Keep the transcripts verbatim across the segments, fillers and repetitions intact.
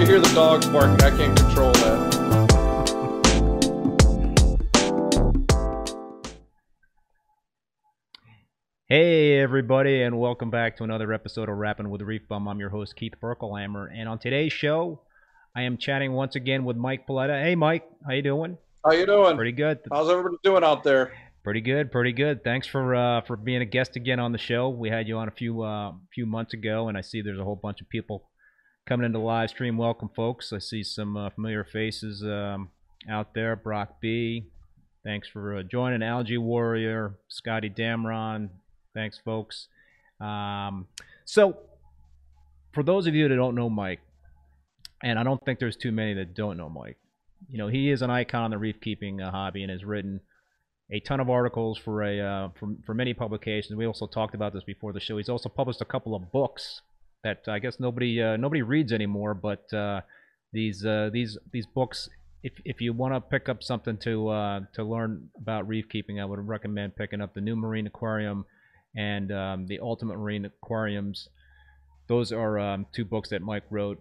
you hear the dogs barking, I can't control that. Hey everybody, and welcome back to another episode of Rapping with Reef Bum. I'm your host, Keith Berkelhammer, and on today's show, I am chatting once again with Mike Paletta. Hey Mike, how you doing? How you doing? Pretty good. How's everybody doing out there? Pretty good, pretty good. Thanks for uh, for being a guest again on the show. We had you on a few uh, few months ago, and I see there's a whole bunch of people coming into live stream. Welcome, folks. I see some uh, familiar faces um, out there. Brock B, thanks for uh, joining. Algae Warrior, Scotty Damron, thanks, folks. Um, so, for those of you that don't know Mike, and I don't think there's too many that don't know Mike, you know, he is an icon in the reef keeping uh, hobby and has written a ton of articles for a uh, for, for many publications. We also talked about this before the show. He's also published a couple of books that I guess nobody uh, nobody reads anymore. But uh, these uh, these these books, if if you want to pick up something to uh, to learn about reef keeping, I would recommend picking up The New Marine Aquarium and um, The Ultimate Marine Aquariums. Those are um, two books that Mike wrote,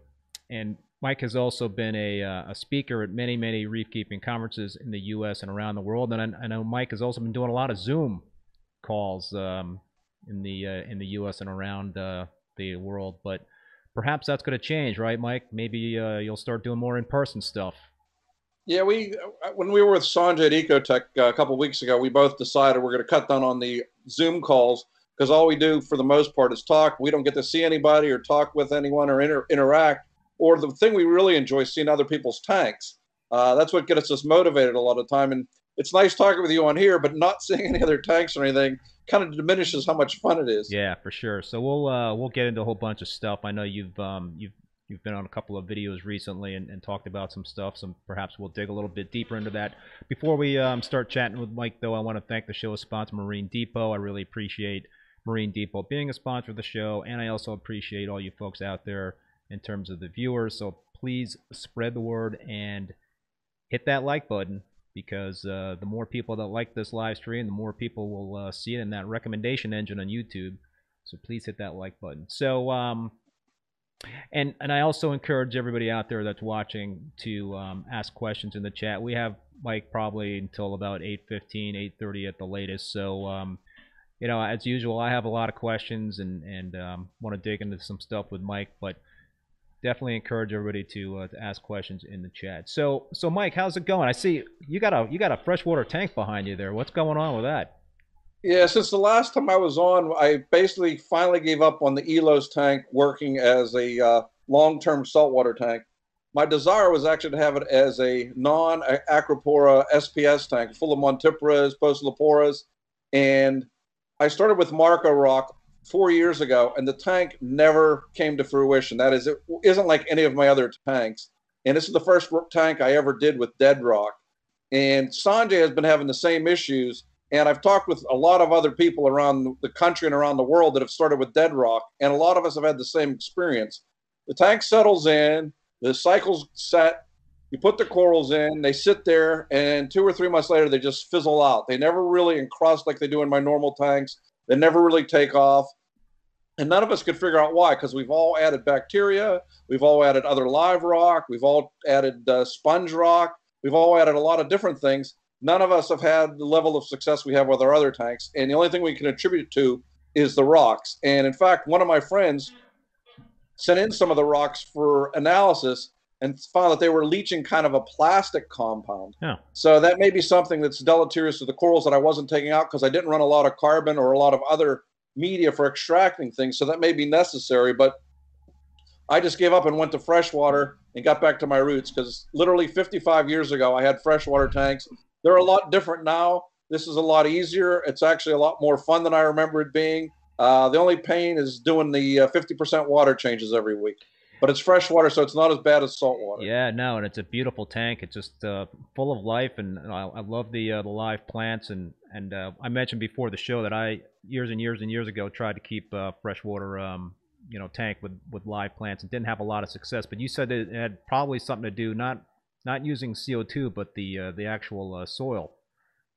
and Mike has also been a, uh, a speaker at many, many reef keeping conferences in the U S and around the world. And I, I know Mike has also been doing a lot of Zoom calls um, in the uh, in the U S and around uh, the world. But perhaps that's going to change, right, Mike? Maybe uh, you'll start doing more in person stuff. Yeah, we when we were with Sanjay at Ecotech a couple of weeks ago, we both decided we're going to cut down on the Zoom calls because all we do for the most part is talk. We don't get to see anybody or talk with anyone or inter interact. Or the thing we really enjoy, seeing other people's tanks. Uh, that's what gets us motivated a lot of the time. And it's nice talking with you on here, but not seeing any other tanks or anything kind of diminishes how much fun it is. Yeah, for sure. So we'll uh, we'll get into a whole bunch of stuff. I know you've um, you've you've been on a couple of videos recently and, and talked about some stuff. Some perhaps we'll dig a little bit deeper into that. Before we um, start chatting with Mike, though, I want to thank the show's sponsor, Marine Depot. I really appreciate Marine Depot being a sponsor of the show, and I also appreciate all you folks out there in terms of the viewers. So please spread the word and hit that like button, because uh, the more people that like this live stream, the more people will uh, see it in that recommendation engine on YouTube. So please hit that like button. So um, and and I also encourage everybody out there that's watching to um, ask questions in the chat. We have Mike probably until about eight fifteen, eight thirty at the latest. So um, you know, as usual, I have a lot of questions and and um, want to dig into some stuff with Mike, but definitely encourage everybody to uh, to ask questions in the chat. So, so Mike, how's it going? I see you got a you got a freshwater tank behind you there. What's going on with that? Yeah, since the last time I was on, I basically finally gave up on the Elos tank working as a uh, long-term saltwater tank. My desire was actually to have it as a non-Acropora S P S tank, full of Montiporas, post-Laporas, and I started with Marco Rock four years ago, and the tank never came to fruition. That is, it isn't like any of my other tanks. And this is the first tank I ever did with Dead Rock. And Sanjay has been having the same issues. And I've talked with a lot of other people around the country and around the world that have started with Dead Rock. And a lot of us have had the same experience. The tank settles in, the cycle's set, you put the corals in, they sit there, and two or three months later, they just fizzle out. They never really encrust like they do in my normal tanks. They never really take off. And none of us could figure out why, because we've all added bacteria, we've all added other live rock, we've all added uh, sponge rock, we've all added a lot of different things. None of us have had the level of success we have with our other tanks, and the only thing we can attribute to is the rocks. And in fact, one of my friends sent in some of the rocks for analysis and found that they were leaching kind of a plastic compound. Yeah. So that may be something that's deleterious to the corals that I wasn't taking out, because I didn't run a lot of carbon or a lot of other media for extracting things, so that may be necessary. But I just gave up and went to freshwater and got back to my roots, because literally fifty-five years ago I had freshwater tanks. They're a lot different now. This is a lot easier. It's actually a lot more fun than I remember it being. Uh, the only pain is doing the uh, fifty percent water changes every week, but it's freshwater, so it's not as bad as saltwater. Yeah, no, and it's a beautiful tank. It's just uh, full of life, and I, I love the uh, the live plants. And and uh, I mentioned before the show that I years and years and years ago tried to keep a freshwater um, you know tank with with live plants and didn't have a lot of success. But you said it had probably something to do not not using C O two, but the uh, the actual uh, soil.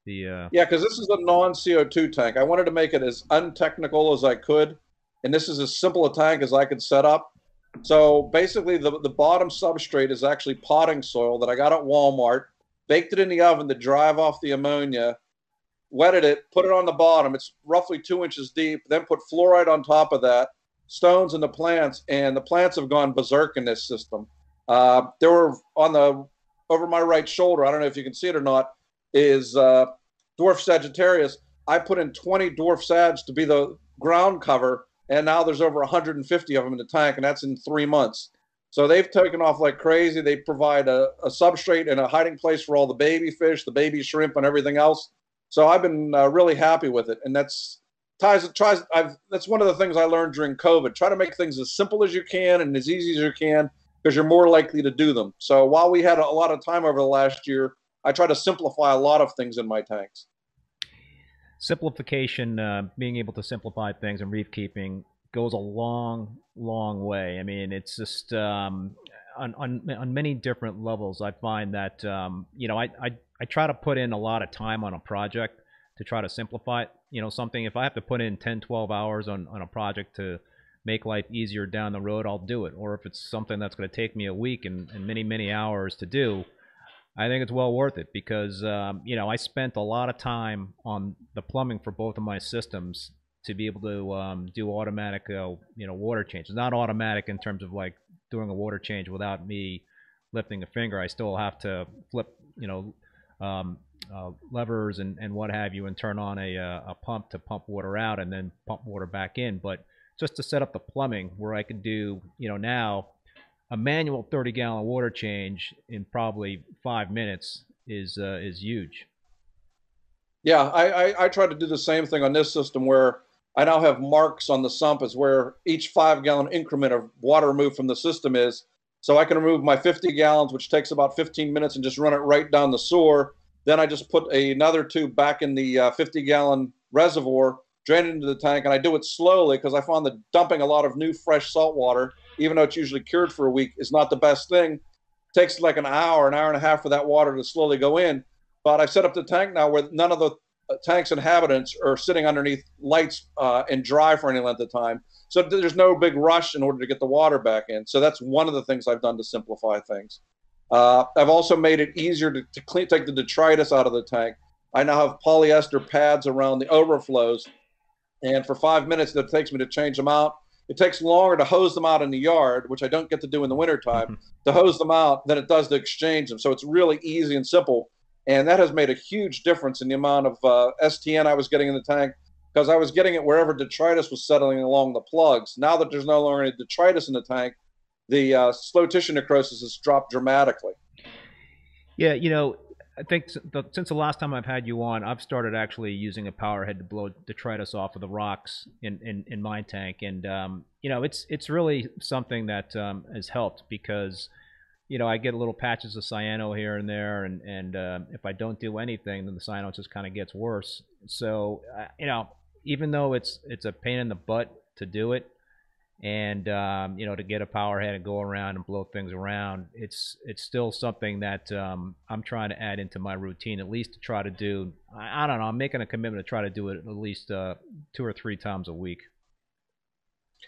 The uh... yeah, because this is a non C O two tank. I wanted to make it as untechnical as I could, and this is as simple a tank as I could set up. So basically the, the bottom substrate is actually potting soil that I got at Walmart, baked it in the oven to drive off the ammonia, wetted it, put it on the bottom. It's roughly two inches deep, then put fluoride on top of that, stones in the plants, and the plants have gone berserk in this system. Uh, there were on the, over my right shoulder, I don't know if you can see it or not, is uh, dwarf Sagittarius. I put in twenty dwarf Sags to be the ground cover, and now there's over one hundred fifty of them in the tank, and that's in three months. So they've taken off like crazy. They provide a, a substrate and a hiding place for all the baby fish, the baby shrimp, and everything else. So I've been uh, really happy with it, and that's ties tries. I've that's one of the things I learned during COVID. Try to make things as simple as you can and as easy as you can, because you're more likely to do them. So while we had a lot of time over the last year, I try to simplify a lot of things in my tanks. Simplification, uh, being able to simplify things in reef keeping goes a long, long way. I mean, it's just um, on, on on many different levels. I find that um, you know I, I I try to put in a lot of time on a project to try to simplify it. You know, something, if I have to put in ten, twelve hours on, on a project to make life easier down the road, I'll do it. Or if it's something that's going to take me a week and, and many, many hours to do, I think it's well worth it, because, um, you know, I spent a lot of time on the plumbing for both of my systems to be able to um, do automatic, uh, you know, water changes. Not automatic in terms of like doing a water change without me lifting a finger. I still have to flip, you know, Um, uh, levers and, and what have you, and turn on a, uh, a pump to pump water out and then pump water back in. But just to set up the plumbing where I could do, you know, now a manual thirty gallon water change in probably five minutes is uh, is huge. Yeah, I, I, I try to do the same thing on this system, where I now have marks on the sump as where each five gallon increment of water removed from the system is. So I can remove my fifty gallons, which takes about fifteen minutes, and just run it right down the sewer. Then I just put a, another tube back in the uh, fifty gallon reservoir, drain it into the tank, and I do it slowly, because I found that dumping a lot of new fresh salt water, even though it's usually cured for a week, is not the best thing. It takes like an hour, an hour and a half for that water to slowly go in. But I've set up the tank now where none of the tank's inhabitants are sitting underneath lights uh, and dry for any length of time. So there's no big rush in order to get the water back in. So that's one of the things I've done to simplify things. Uh, I've also made it easier to, to clean, take the detritus out of the tank. I now have polyester pads around the overflows, and for five minutes that it takes me to change them out. It takes longer to hose them out in the yard, which I don't get to do in the wintertime, mm-hmm. to hose them out than it does to exchange them. So it's really easy and simple. And that has made a huge difference in the amount of uh, S T N I was getting in the tank, because I was getting it wherever detritus was settling along the plugs. Now that there's no longer any detritus in the tank, the uh, slow tissue necrosis has dropped dramatically. Yeah, you know, I think the, since the last time I've had you on, I've started actually using a power head to blow detritus off of the rocks in, in, in my tank. And, um, you know, it's, it's really something that um, has helped, because – you know, I get little patches of cyano here and there, and, and uh, if I don't do anything, then the cyano just kind of gets worse. So, uh, you know, even though it's it's a pain in the butt to do it, and, um, you know, to get a power head and go around and blow things around, it's it's still something that um, I'm trying to add into my routine, at least to try to do. I, I don't know, I'm making a commitment to try to do it at least uh, two or three times a week.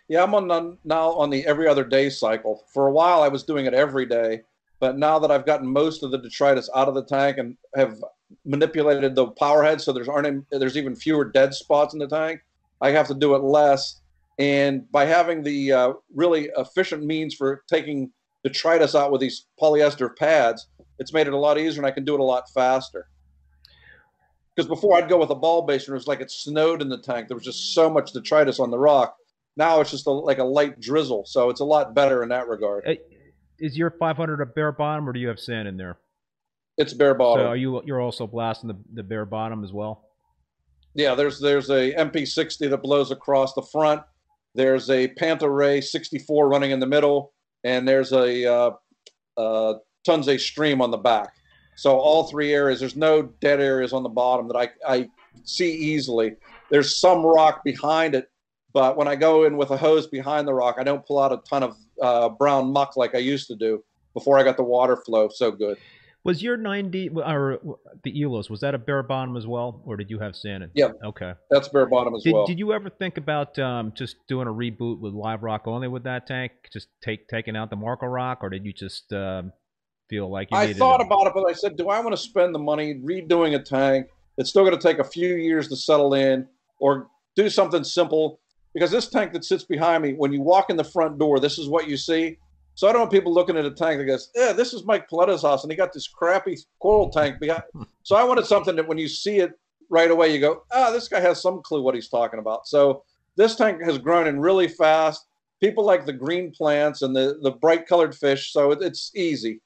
Yeah, I'm on the, now on the every other day cycle. For a while, I was doing it every day, but now that I've gotten most of the detritus out of the tank and have manipulated the power head so there's aren't there's even fewer dead spots in the tank, I have to do it less. And by having the uh, really efficient means for taking detritus out with these polyester pads, it's made it a lot easier, and I can do it a lot faster. Because before, I'd go with a ball basin, it was like it snowed in the tank. There was just so much detritus on the rock. Now it's just a, like a light drizzle, so it's a lot better in that regard. Is your five hundred a bare bottom, or do you have sand in there? It's bare bottom. So are you, you're also blasting the, the bare bottom as well? Yeah, there's there's a M P sixty that blows across the front. There's a Panther Ray sixty-four running in the middle, and there's a uh, uh, Tunze stream on the back. So all three areas, there's no dead areas on the bottom that I, I see easily. There's some rock behind it, but when I go in with a hose behind the rock, I don't pull out a ton of uh, brown muck like I used to do before I got the water flow so good. Was your nine D, or the Elos, was that a bare bottom as well, or did you have sanded? Yeah. Okay. That's bare bottom as did, well. Did you ever think about um, just doing a reboot with live rock only with that tank, just take taking out the Marco Rock, or did you just um, feel like you needed I thought a... about it, but I said, do I want to spend the money redoing a tank? It's still going to take a few years to settle in, or do something simple. Because this tank that sits behind me, when you walk in the front door, this is what you see. So I don't want people looking at a tank that goes, yeah, this is Mike Paletta's house, and he got this crappy coral tank behind. So I wanted something that when you see it right away, you go, ah, oh, this guy has some clue what he's talking about. So this tank has grown in really fast. People like the green plants and the, the bright-colored fish, so it, it's easy.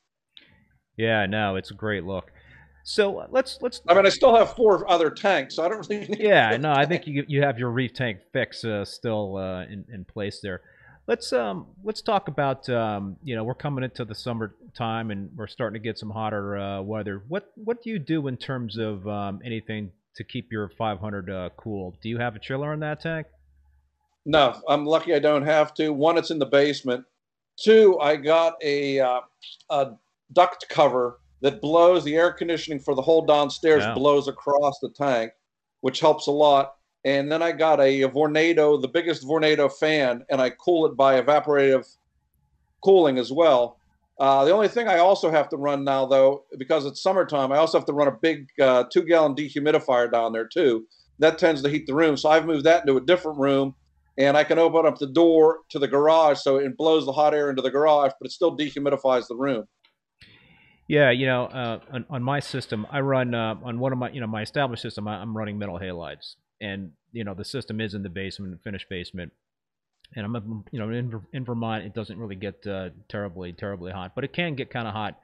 Yeah, no, it's a great look. So let's let's. I mean, I still have four other tanks. So I don't really. Need yeah, no, tank. I think you you have your reef tank fix uh, still uh, in in place there. Let's um let's talk about um you know, we're coming into the summertime and we're starting to get some hotter uh, weather. What what do you do in terms of um, anything to keep your five hundred uh, cool? Do you have a chiller in that tank? No, I'm lucky I don't have to. One, it's in the basement. Two, I got a uh, a duct cover that blows the air conditioning for the whole downstairs, wow. blows across the tank, which helps a lot. And then I got a, a Vornado, the biggest Vornado fan, and I cool it by evaporative cooling as well. Uh, the only thing I also have to run now, though, because it's summertime, I also have to run a big uh, two-gallon dehumidifier down there, too. That tends to heat the room, so I've moved that into a different room, and I can open up the door to the garage so it blows the hot air into the garage, but it still dehumidifies the room. Yeah, you know, uh, on, on my system, I run uh, on one of my, you know, my established system, I, I'm running metal halides, and you know, the system is in the basement, the finished basement, and I'm, you know, in, in Vermont, it doesn't really get uh, terribly, terribly hot, but it can get kind of hot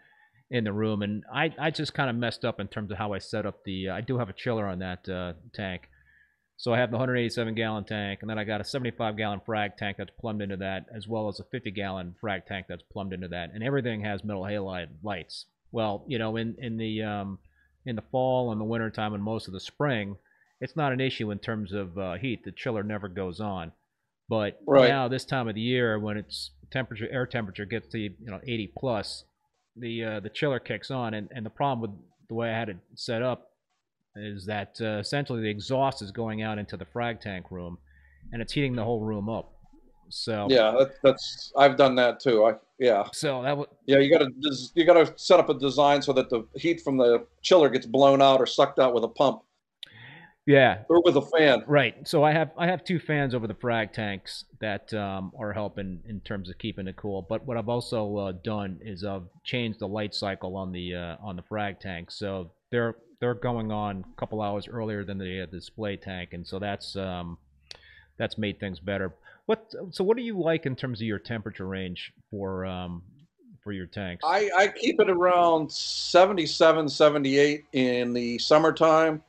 in the room, and I, I just kind of messed up in terms of how I set up the. Uh, I do have a chiller on that uh, tank, so I have the one hundred eighty-seven gallon tank, and then I got a seventy-five gallon frag tank that's plumbed into that, as well as a fifty gallon frag tank that's plumbed into that, and everything has metal halide lights. Well, you know, in, in the um, in the fall and the winter time and most of the spring, it's not an issue in terms of uh, heat. The chiller never goes on. But right now, this time of the year, when it's temperature, air temperature gets to, you know, eighty plus, the uh, the chiller kicks on. And, and the problem with the way I had it set up is that uh, essentially the exhaust is going out into the frag tank room, and it's heating the whole room up. So yeah, that's, that's I've done that too. I yeah. So that was yeah. You gotta you gotta set up a design so that the heat from the chiller gets blown out or sucked out with a pump. Yeah, or with a fan. Right. So I have I have two fans over the frag tanks that um, are helping in terms of keeping it cool. But what I've also uh, done is I've changed the light cycle on the uh, on the frag tank. So they're they're going on a couple hours earlier than the uh, display tank, and so that's um, that's made things better. What, so what do you like in terms of your temperature range for um, for your tanks? I, I keep it around seventy-seven, seventy-eight in the summertime,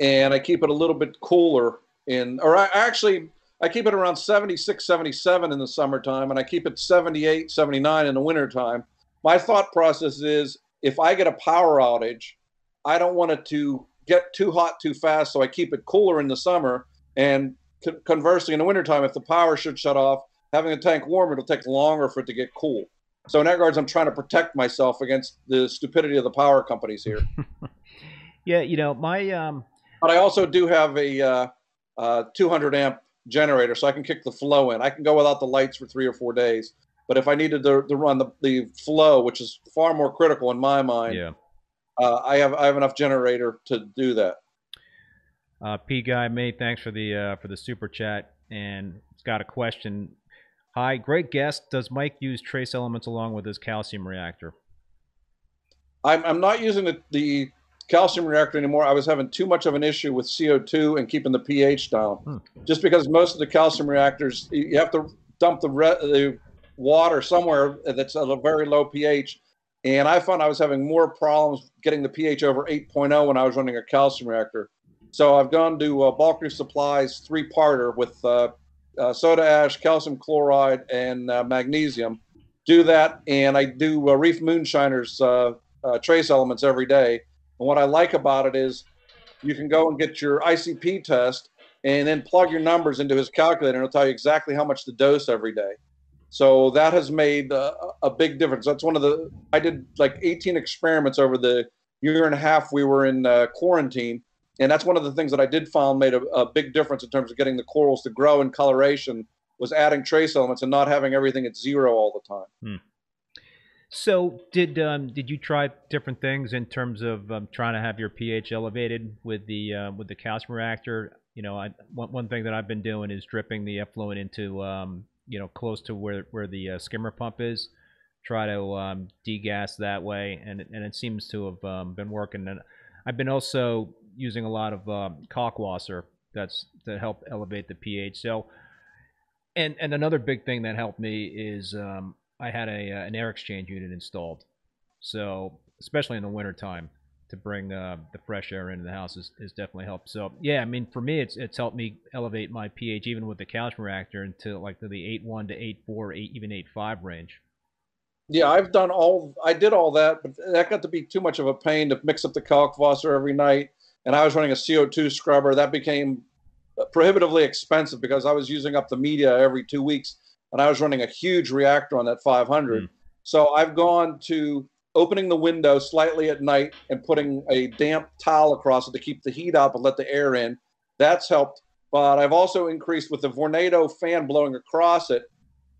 and I keep it a little bit cooler in, or I actually I keep it around seventy-six, seventy-seven in the summertime, and I keep it seventy-eight, seventy-nine in the wintertime. My thought process is if I get a power outage, I don't want it to get too hot too fast, so I keep it cooler in the summer. And conversely, in the wintertime, if the power should shut off, having the tank warm, it'll take longer for it to get cool. So in that regards, I'm trying to protect myself against the stupidity of the power companies here. Yeah, you know, my... Um... But I also do have a uh, uh, two hundred amp generator, so I can kick the flow in. I can go without the lights for three or four days. But if I needed to, to run the, the flow, which is far more critical in my mind, yeah. uh, I have I have enough generator to do that. Uh, P Guy May, thanks for the uh, for the super chat, and it's got a question. Hi, great guest. Does Mike use trace elements along with his calcium reactor? I'm I'm not using the, the calcium reactor anymore. I was having too much of an issue with C O two and keeping the pH down. Hmm. Just because most of the calcium reactors, you have to dump the re the water somewhere that's at a very low pH. And I found I was having more problems getting the pH over eight point oh when I was running a calcium reactor. So I've gone to uh, Bulk Reef Supplies three-parter with uh, uh, soda ash, calcium chloride, and uh, magnesium. Do that, and I do uh, Reef Moonshiners uh, uh, trace elements every day. And what I like about it is you can go and get your I C P test and then plug your numbers into his calculator, and it'll tell you exactly how much to dose every day. So that has made a, a big difference. That's one of the, I did like eighteen experiments over the year and a half we were in uh, quarantine. And that's one of the things that I did find made a, a big difference in terms of getting the corals to grow in coloration, was adding trace elements and not having everything at zero all the time. Hmm. So did um, did you try different things in terms of um, trying to have your pH elevated with the uh, with the calcium reactor? You know, I, one, one thing that I've been doing is dripping the effluent into, um, you know, close to where, where the uh, skimmer pump is. Try to um, degas that way, and, and it seems to have um, been working. And I've been also using a lot of um, cockwasser that's to help elevate the pH. So, and, and another big thing that helped me is... Um, I had a uh, an air exchange unit installed, so especially in the wintertime, to bring uh, the fresh air into the house is, is definitely helped. So yeah, I mean for me, it's it's helped me elevate my pH even with the calcium reactor into like the, the eight one to eight four, eight even eight five range. Yeah, I've done all I did all that, but that got to be too much of a pain to mix up the kalkwasser every night, and I was running a C O two scrubber that became prohibitively expensive because I was using up the media every two weeks. And I was running a huge reactor on that five hundred. Mm. So I've gone to opening the window slightly at night and putting a damp towel across it to keep the heat up and let the air in. That's helped. But I've also increased with the Vornado fan blowing across it.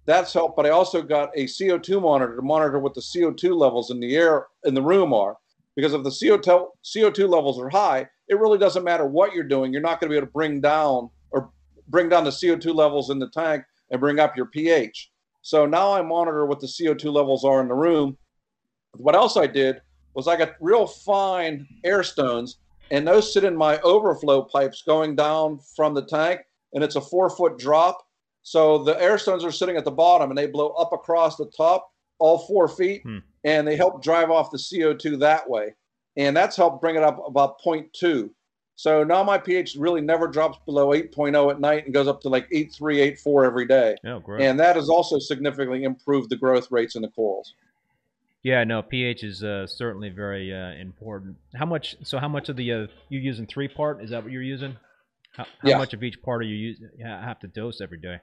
That's helped. But I also got a C O two monitor to monitor what the C O two levels in the air in the room are. Because if the C O two levels are high, it really doesn't matter what you're doing. You're not going to be able to bring down or bring down the C O two levels in the tank and bring up your pH. So now I monitor what the C O two levels are in the room. What else I did was I got real fine air stones, and those sit in my overflow pipes going down from the tank, and it's a four foot drop. So the air stones are sitting at the bottom and they blow up across the top, all four feet, hmm. and they help drive off the C O two that way. And that's helped bring it up about zero point two. So now my pH really never drops below eight point oh at night and goes up to like eight three, eight four every day. Oh, great. And that has also significantly improved the growth rates in the corals. Yeah, no, pH is uh, certainly very uh, important. How much? So how much of the, uh, you're using three part? Is that what you're using? How, how yeah. much of each part are you using? Yeah, I have to dose every day.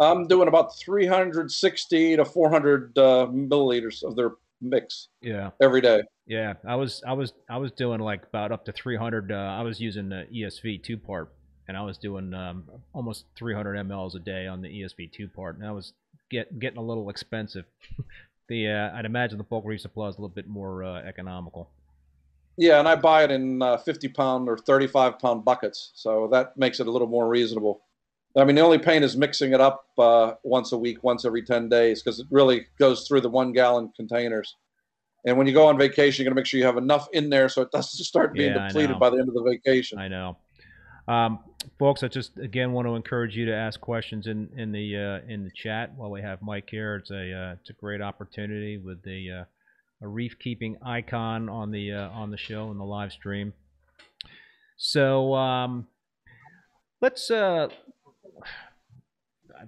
I'm doing about three sixty to four hundred uh, milliliters of their mix. Yeah. Every day. Yeah, I was I was I was doing like about up to three hundred. Uh, I was using the E S V two part, and I was doing um, almost three hundred milliliters a day on the E S V two part, and I was get getting a little expensive. the uh, I'd imagine the bulk reef supply is a little bit more uh, economical. Yeah, and I buy it in uh, fifty pound or thirty-five pound buckets, so that makes it a little more reasonable. I mean, the only pain is mixing it up uh, once a week, once every ten days, because it really goes through the one gallon containers. And when you go on vacation, you're going to make sure you have enough in there so it doesn't start being yeah, depleted by the end of the vacation. I know. Um, folks, I just, again, want to encourage you to ask questions in, in, the, uh, in the chat while we have Mike here. It's a, uh, it's a great opportunity with the, uh, a reef-keeping icon on the, uh, on the show and the live stream. So um, let's uh, –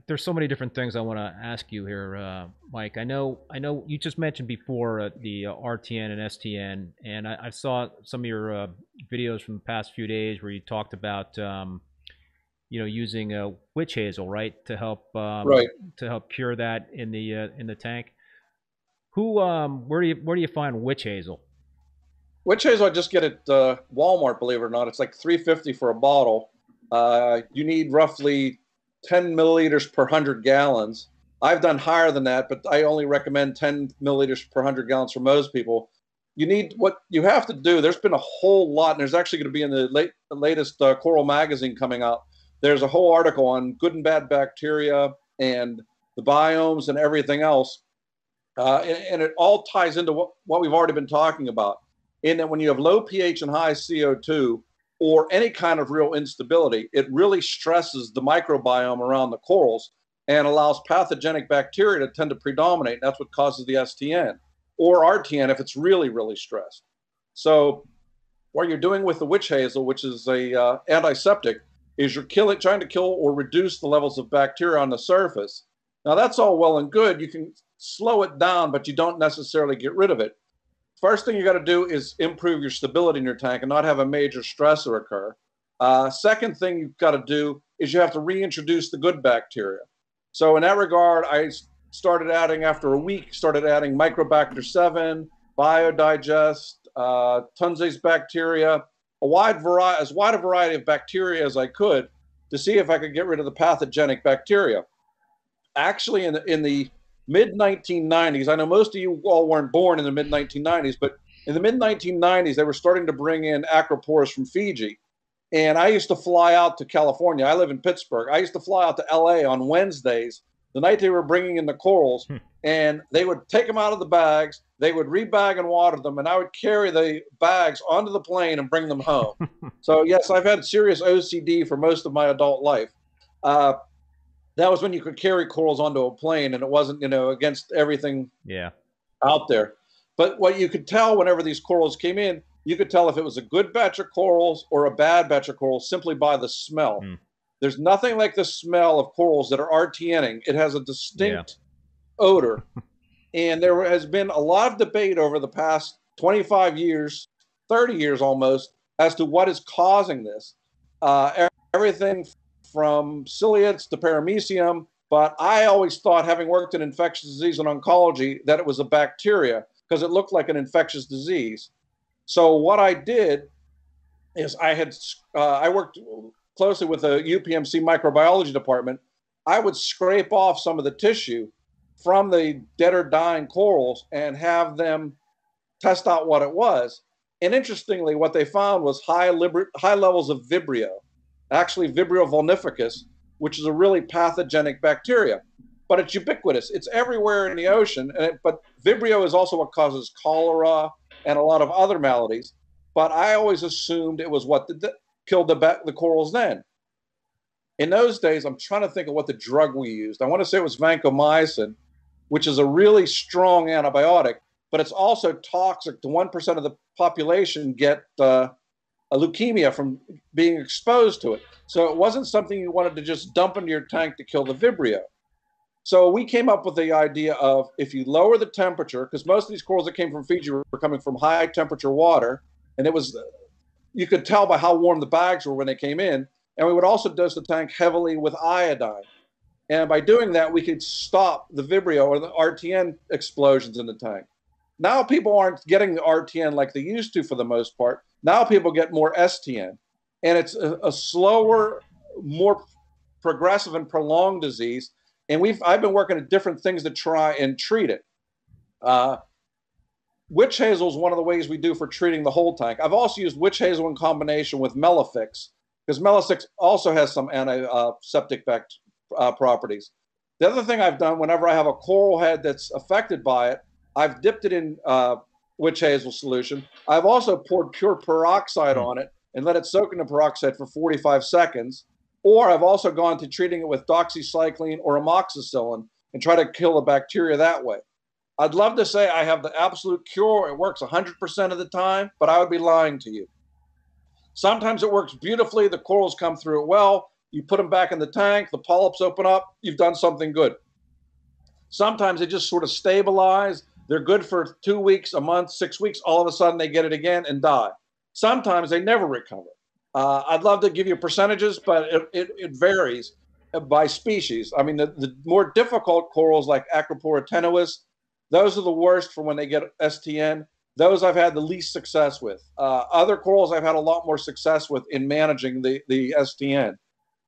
there's so many different things I want to ask you here, uh, Mike. I know, I know. You just mentioned before uh, the uh, R T N and S T N, and I, I saw some of your uh, videos from the past few days where you talked about, um, you know, using a uh, witch hazel, right, to help um, right. to help cure that in the uh, in the tank. Who, um, where do you where do you find witch hazel? Witch hazel, I just get at uh, Walmart. Believe it or not, it's like three fifty for a bottle. Uh, you need roughly ten milliliters per one hundred gallons. I've done higher than that, but I only recommend ten milliliters per one hundred gallons for most people. You need what you have to do. There's been a whole lot, and there's actually going to be in the, late, the latest uh, Coral Magazine coming out. There's a whole article on good and bad bacteria and the biomes and everything else. Uh, and, and it all ties into what, what we've already been talking about, in that when you have low pH and high C O two, or any kind of real instability, it really stresses the microbiome around the corals and allows pathogenic bacteria to tend to predominate. That's what causes the S T N or R T N if it's really, really stressed. So what you're doing with the witch hazel, which is an uh, antiseptic, is you're killing, trying to kill or reduce the levels of bacteria on the surface. Now, that's all well and good. You can slow it down, but you don't necessarily get rid of it. First thing you got to do is improve your stability in your tank and not have a major stressor occur. Uh, second thing you've got to do is you have to reintroduce the good bacteria. So in that regard, I started adding, after a week, started adding Microbacter seven, Biodigest, uh, Tunze's bacteria, a wide variety, as wide a variety of bacteria as I could, to see if I could get rid of the pathogenic bacteria. Actually, in the, in the mid nineteen nineties, I know most of you all weren't born in the mid nineteen nineties, but in the mid nineteen nineties, they were starting to bring in Acroporas from Fiji. And I used to fly out to California. I live in Pittsburgh. I used to fly out to L A on Wednesdays, the night they were bringing in the corals, hmm. and they would take them out of the bags, they would rebag and water them, and I would carry the bags onto the plane and bring them home. So yes, I've had serious O C D for most of my adult life. Uh, that was when you could carry corals onto a plane, and it wasn't, you know, against everything yeah. out there. But what you could tell whenever these corals came in, you could tell if it was a good batch of corals or a bad batch of corals simply by the smell. Hmm. There's nothing like the smell of corals that are R T N-ing. It has a distinct yeah. odor. And there has been a lot of debate over the past twenty-five years, thirty years almost, as to what is causing this. Uh, everything from ciliates to paramecium. But I always thought, having worked in infectious disease and oncology, that it was a bacteria because it looked like an infectious disease. So what I did is I had uh, I worked closely with the U P M C microbiology department. I would scrape off some of the tissue from the dead or dying corals and have them test out what it was. And interestingly, what they found was high, high levels of Vibrio, actually Vibrio vulnificus, which is a really pathogenic bacteria, but it's ubiquitous. It's everywhere in the ocean. And it, but Vibrio is also what causes cholera and a lot of other maladies. But I always assumed it was what the, the, killed the, the corals then. In those days, I'm trying to think of what the drug we used. I want to say it was vancomycin, which is a really strong antibiotic, but it's also toxic to one percent of the population get uh, a leukemia from being exposed to it. So it wasn't something you wanted to just dump into your tank to kill the Vibrio. So we came up with the idea of, if you lower the temperature, because most of these corals that came from Fiji were coming from high temperature water, and it was, you could tell by how warm the bags were when they came in. And we would also dose the tank heavily with iodine. And by doing that, we could stop the Vibrio or the R T N explosions in the tank. Now people aren't getting the R T N like they used to for the most part. Now people get more S T N. And it's a, a slower, more progressive and prolonged disease. And we've I've been working at different things to try and treat it. Uh, witch hazel is one of the ways we do for treating the whole tank. I've also used witch hazel in combination with Melafix, because Melafix also has some antiseptic uh, uh, properties. The other thing I've done, whenever I have a coral head that's affected by it, I've dipped it in uh, witch hazel solution. I've also poured pure peroxide on it and let it soak in the peroxide for forty-five seconds. Or I've also gone to treating it with doxycycline or amoxicillin and try to kill the bacteria that way. I'd love to say I have the absolute cure. It works one hundred percent of the time, but I would be lying to you. Sometimes it works beautifully. The corals come through it well. You put them back in the tank. The polyps open up. You've done something good. Sometimes they just sort of stabilize. They're good for two weeks, a month, six weeks. All of a sudden, they get it again and die. Sometimes they never recover. Uh, I'd love to give you percentages, but it, it, it varies by species. I mean, the, the more difficult corals like Acropora tenuis, those are the worst for when they get S T N. Those I've had the least success with. Uh, other corals I've had a lot more success with in managing the, the S T N.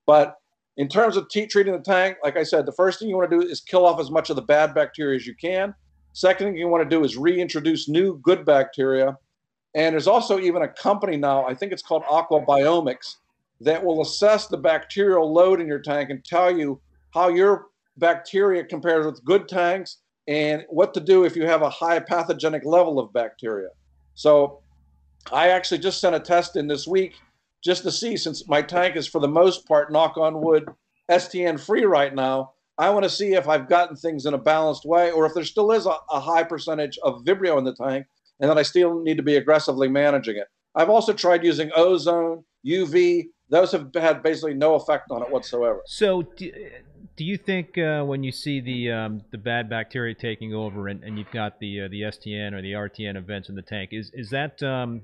But in terms of treating the tank, like I said, the first thing you want to do is kill off as much of the bad bacteria as you can. Second thing you want to do is reintroduce new good bacteria. And there's also even a company now, I think it's called Aquabiomics, that will assess the bacterial load in your tank and tell you how your bacteria compares with good tanks and what to do if you have a high pathogenic level of bacteria. So I actually just sent a test in this week just to see, since my tank is for the most part, knock on wood, S T N free right now, I want to see if I've gotten things in a balanced way or if there still is a, a high percentage of Vibrio in the tank and that I still need to be aggressively managing it. I've also tried using ozone, U V. Those have had basically no effect on it whatsoever. So do, do you think uh, when you see the um, the bad bacteria taking over and, and you've got the uh, the S T N or the R T N events in the tank, is is that um,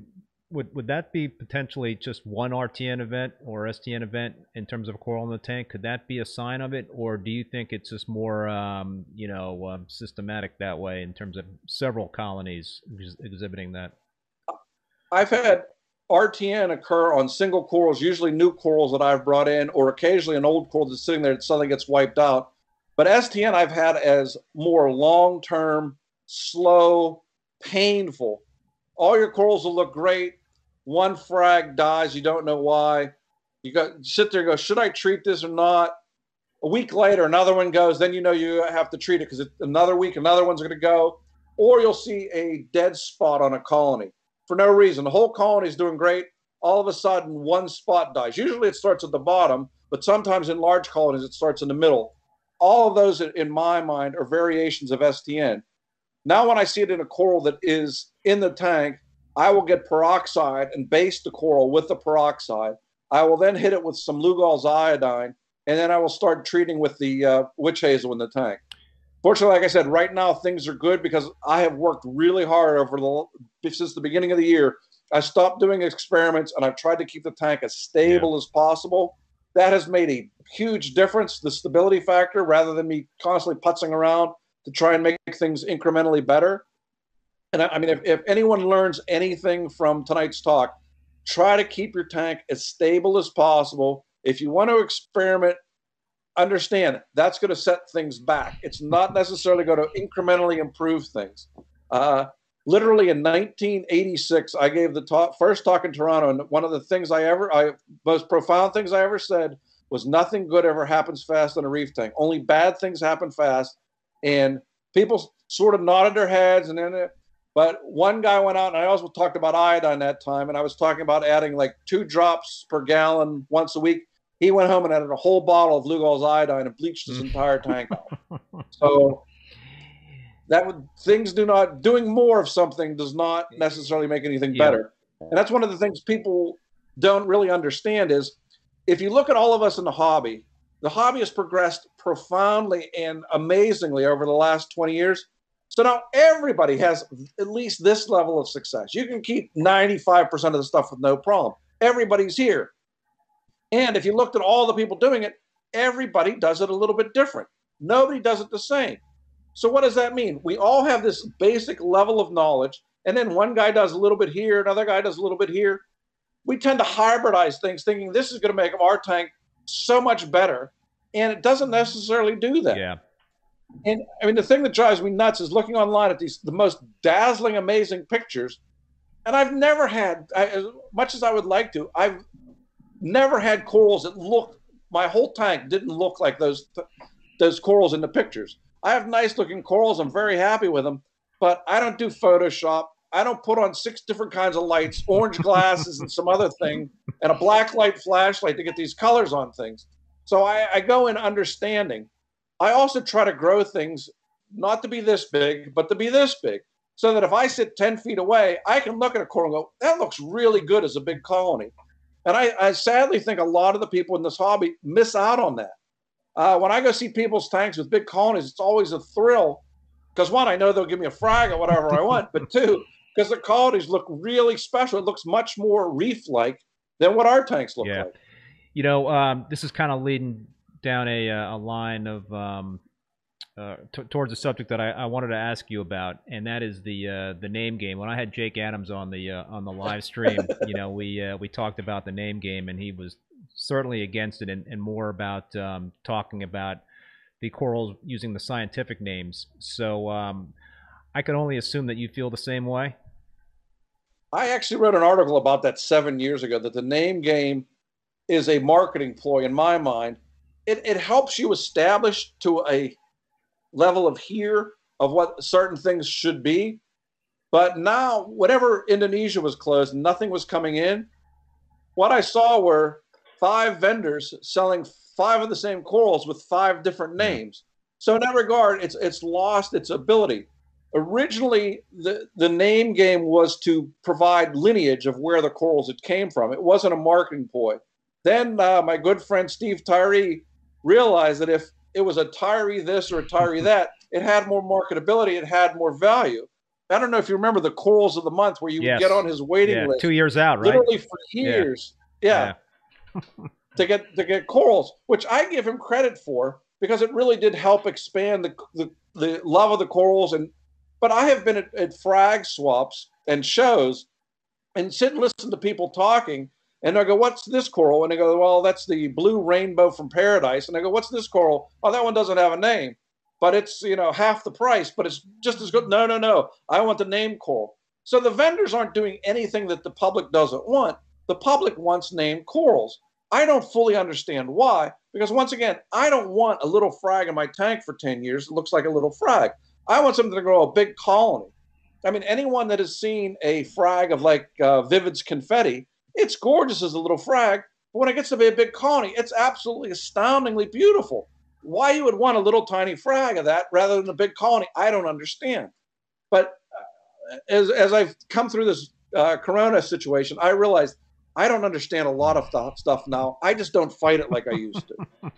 would would that be potentially just one R T N event or S T N event in terms of coral in the tank? Could that be a sign of it, or do you think it's just more um, you know um, systematic that way in terms of several colonies ex exhibiting that? I've had R T N occur on single corals, usually new corals that I've brought in, or occasionally an old coral that's sitting there that suddenly gets wiped out. But S T N I've had as more long-term, slow, painful. All your corals will look great. One frag dies. You don't know why. You go sit there and go, should I treat this or not? A week later, another one goes. Then you know you have to treat it because another week, another one's going to go. Or you'll see a dead spot on a colony for no reason. The whole colony is doing great. All of a sudden, one spot dies. Usually it starts at the bottom, but sometimes in large colonies, it starts in the middle. All of those, in my mind, are variations of S T N. Now when I see it in a coral that is in the tank, I will get peroxide and base the coral with the peroxide. I will then hit it with some Lugol's iodine, and then I will start treating with the uh, witch hazel in the tank. Fortunately, like I said, right now things are good because I have worked really hard over the since the beginning of the year. I stopped doing experiments, and I've tried to keep the tank as stable yeah. as possible. That has made a huge difference, the stability factor, rather than me constantly putzing around to try and make things incrementally better. And I, I mean, if, if anyone learns anything from tonight's talk, try to keep your tank as stable as possible. If you want to experiment, understand that's going to set things back. It's not necessarily going to incrementally improve things. Uh, literally in nineteen eighty-six, I gave the talk, first talk in Toronto, and one of the things I ever, I most profound things I ever said was nothing good ever happens fast in a reef tank. Only bad things happen fast. And people sort of nodded their heads, and then, but one guy went out, and I also talked about iodine that time, and I was talking about adding like two drops per gallon once a week. He went home and added a whole bottle of Lugol's iodine and bleached his entire tank out. So that would, things do not, doing more of something does not necessarily make anything better. Yeah. And that's one of the things people don't really understand is if you look at all of us in the hobby, the hobby has progressed profoundly and amazingly over the last twenty years. So now everybody has at least this level of success. You can keep ninety-five percent of the stuff with no problem. Everybody's here. And if you looked at all the people doing it, everybody does it a little bit different. Nobody does it the same. So what does that mean? We all have this basic level of knowledge, and then one guy does a little bit here, another guy does a little bit here. We tend to hybridize things thinking this is going to make our tank so much better, and it doesn't necessarily do that. Yeah. And I mean, the thing that drives me nuts is looking online at these the most dazzling, amazing pictures, and I've never had, I, as much as I would like to, I've never had corals that look, my whole tank didn't look like those those corals in the pictures. I have nice looking corals, I'm very happy with them, but I don't do Photoshop. I don't put on six different kinds of lights, orange glasses and some other thing, and a black light flashlight to get these colors on things. So I, I go in understanding. I also try to grow things, not to be this big, but to be this big, so that if I sit ten feet away, I can look at a coral and go, that looks really good as a big colony. And I, I sadly think a lot of the people in this hobby miss out on that. Uh, when I go see people's tanks with big colonies, it's always a thrill because, one, I know they'll give me a frag or whatever I want, but two, because the colonies look really special. It looks much more reef-like than what our tanks look yeah. like. You know, um, this is kind of leading down a, a line of um, uh, towards a subject that I, I wanted to ask you about, and that is the uh, the name game. When I had Jake Adams on the uh, on the live stream, you know, we uh, we talked about the name game, and he was certainly against it, and, and more about um, talking about the corals using the scientific names. So um, I can only assume that you feel the same way. I actually wrote an article about that seven years ago, that the name game is a marketing ploy in my mind. It, it helps you establish to a level of here of what certain things should be. But now, whenever Indonesia was closed, nothing was coming in. What I saw were five vendors selling five of the same corals with five different names. So in that regard, it's, it's lost its ability. Originally, the, the name game was to provide lineage of where the corals had came from. It wasn't a marketing ploy. Then uh, my good friend Steve Tyree realized that if it was a Tyree this or a Tyree that, it had more marketability, it had more value. I don't know if you remember the corals of the month where you yes. would get on his waiting yeah. list. Two years out, right? Literally for years. Yeah. yeah. yeah. to get to get corals, which I give him credit for because it really did help expand the the, the love of the corals. And but I have been at, at frag swaps and shows and sit and listen to people talking, and I go, "What's this coral?" And they go, "Well, that's the blue rainbow from paradise." And I go, "What's this coral?" "Oh, that one doesn't have a name, but it's, you know, half the price, but it's just as good." No, no, no. I want the name coral. So the vendors aren't doing anything that the public doesn't want. The public wants named corals. I don't fully understand why, because once again, I don't want a little frag in my tank for ten years that looks like a little frag. I want something to grow a big colony. I mean, anyone that has seen a frag of like uh, Vivid's confetti, it's gorgeous as a little frag, but when it gets to be a big colony, it's absolutely astoundingly beautiful. Why you would want a little tiny frag of that rather than a big colony, I don't understand. But as, as I've come through this uh, corona situation, I realized I don't understand a lot of th stuff now. I just don't fight it like I used to.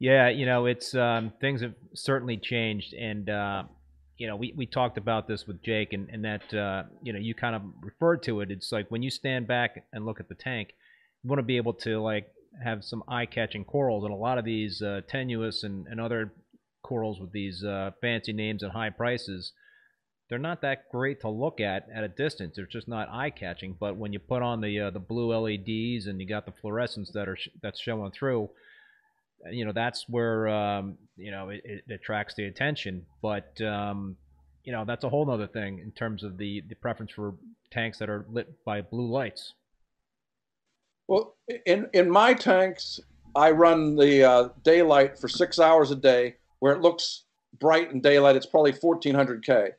Yeah, you know, it's um, things have certainly changed. And, uh, you know, we, we talked about this with Jake and, and that, uh, you know, you kind of referred to it. It's like when you stand back and look at the tank, you want to be able to, like, have some eye-catching corals, and a lot of these uh, tenuous and, and other corals with these uh, fancy names and high prices, they're not that great to look at at a distance. They're just not eye-catching. But when you put on the uh, the blue L E Ds and you got the fluorescence that are sh that's showing through, you know, that's where um, you know it, it attracts the attention. But um, you know, that's a whole other thing in terms of the the preference for tanks that are lit by blue lights. Well, in, in my tanks, I run the uh, daylight for six hours a day where it looks bright in daylight. It's probably fourteen hundred K.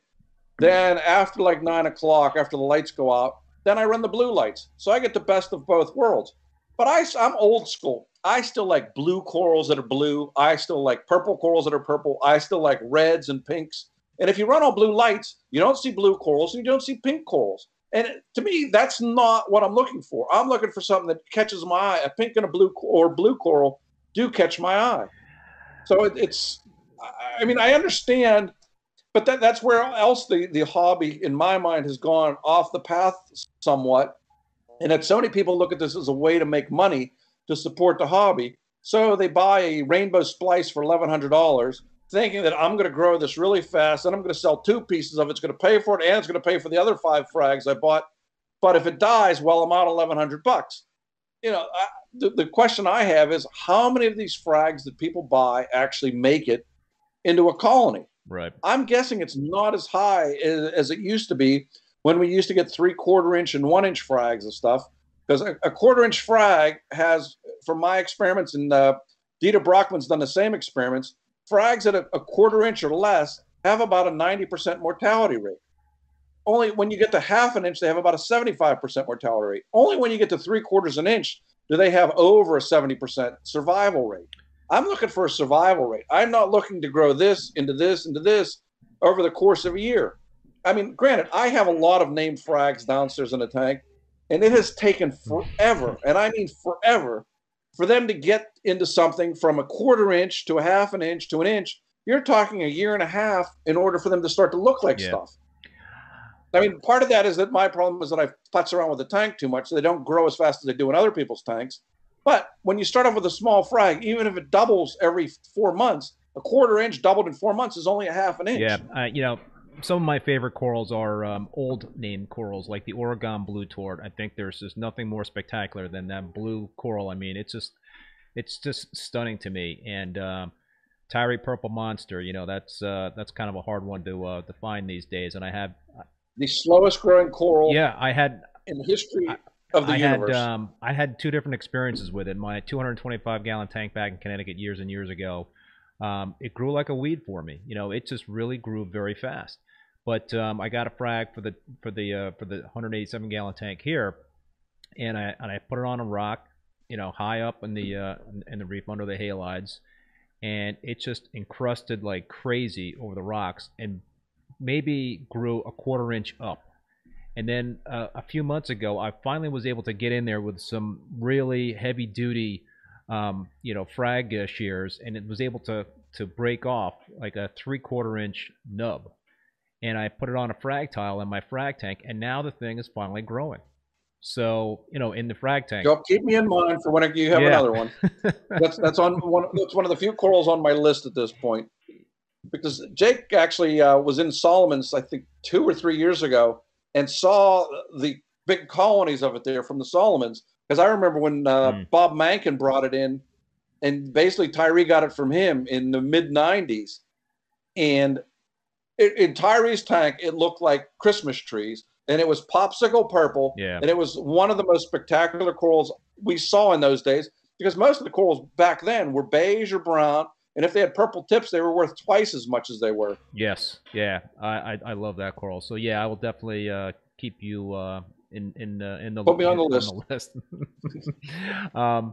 Then after like nine o'clock, after the lights go out, then I run the blue lights. So I get the best of both worlds. But I, I'm old school. I still like blue corals that are blue. I still like purple corals that are purple. I still like reds and pinks. And if you run all blue lights, you don't see blue corals and you don't see pink corals. And to me, that's not what I'm looking for. I'm looking for something that catches my eye. A pink and a blue or blue coral do catch my eye. So it, it's, I mean, I understand, but that, that's where else the, the hobby, in my mind, has gone off the path somewhat. And that so many people look at this as a way to make money to support the hobby. So they buy a rainbow splice for eleven hundred dollars thinking that I'm going to grow this really fast and I'm going to sell two pieces of it. It's going to pay for it and it's going to pay for the other five frags I bought. But if it dies, well, I'm out eleven hundred bucks. You know, I, the, the question I have is how many of these frags that people buy actually make it into a colony? Right. I'm guessing it's not as high as, as it used to be when we used to get three quarter inch and one inch frags and stuff, because a, a quarter inch frag has, from my experiments, and uh, Dita Brockman's done the same experiments, frags at a, a quarter inch or less have about a ninety percent mortality rate. Only when you get to half an inch, they have about a seventy-five percent mortality rate. Only when you get to three quarters an inch do they have over a seventy percent survival rate. I'm looking for a survival rate. I'm not looking to grow this into this into this over the course of a year. I mean, granted, I have a lot of named frags downstairs in the tank, and it has taken forever, and I mean forever, for them to get into something from a quarter inch to a half an inch to an inch. You're talking a year and a half in order for them to start to look like yeah. stuff. I mean, part of that is that my problem is that I putz around with the tank too much, so they don't grow as fast as they do in other people's tanks. But when you start off with a small frag, even if it doubles every four months, a quarter inch doubled in four months is only a half an inch. Yeah, uh, you know, some of my favorite corals are um, old name corals, like the Oregon blue tort. I think there's just nothing more spectacular than that blue coral. I mean, it's just, it's just stunning to me. And um, Tyree purple monster, you know, that's uh, that's kind of a hard one to uh, define these days. And I have the slowest growing coral. Yeah, I had in the history I, of the I universe. Had, um, I had two different experiences with it. My two hundred twenty-five gallon tank back in Connecticut years and years ago. Um, it grew like a weed for me. You know, it just really grew very fast. But um, I got a frag for the for the uh, for the one hundred eighty-seven gallon tank here, and I and I put it on a rock, you know, high up in the uh, in the reef under the halides, and it just encrusted like crazy over the rocks and maybe grew a quarter inch up. And then uh, a few months ago, I finally was able to get in there with some really heavy duty, um, you know, frag uh, shears, and it was able to to break off like a three quarter inch nub. and I put it on a frag tile in my frag tank, and now the thing is finally growing. So, you know, in the frag tank. Don't keep me in mind for when you have yeah. another one. That's that's on one. That's one of the few corals on my list at this point, because Jake actually uh, was in Solomon's, I think, two or three years ago, and saw the big colonies of it there from the Solomons. Because I remember when uh, mm. Bob Mankin brought it in, and basically Tyree got it from him in the mid nineties, and it, in Tyree's tank, it looked like Christmas trees. And it was popsicle purple, yeah. and it was one of the most spectacular corals we saw in those days, because most of the corals back then were beige or brown, and if they had purple tips, they were worth twice as much as they were. Yes, yeah, I I, I love that coral. So yeah, I will definitely uh, keep you uh, in in uh, in the put me on the list. On the list. um,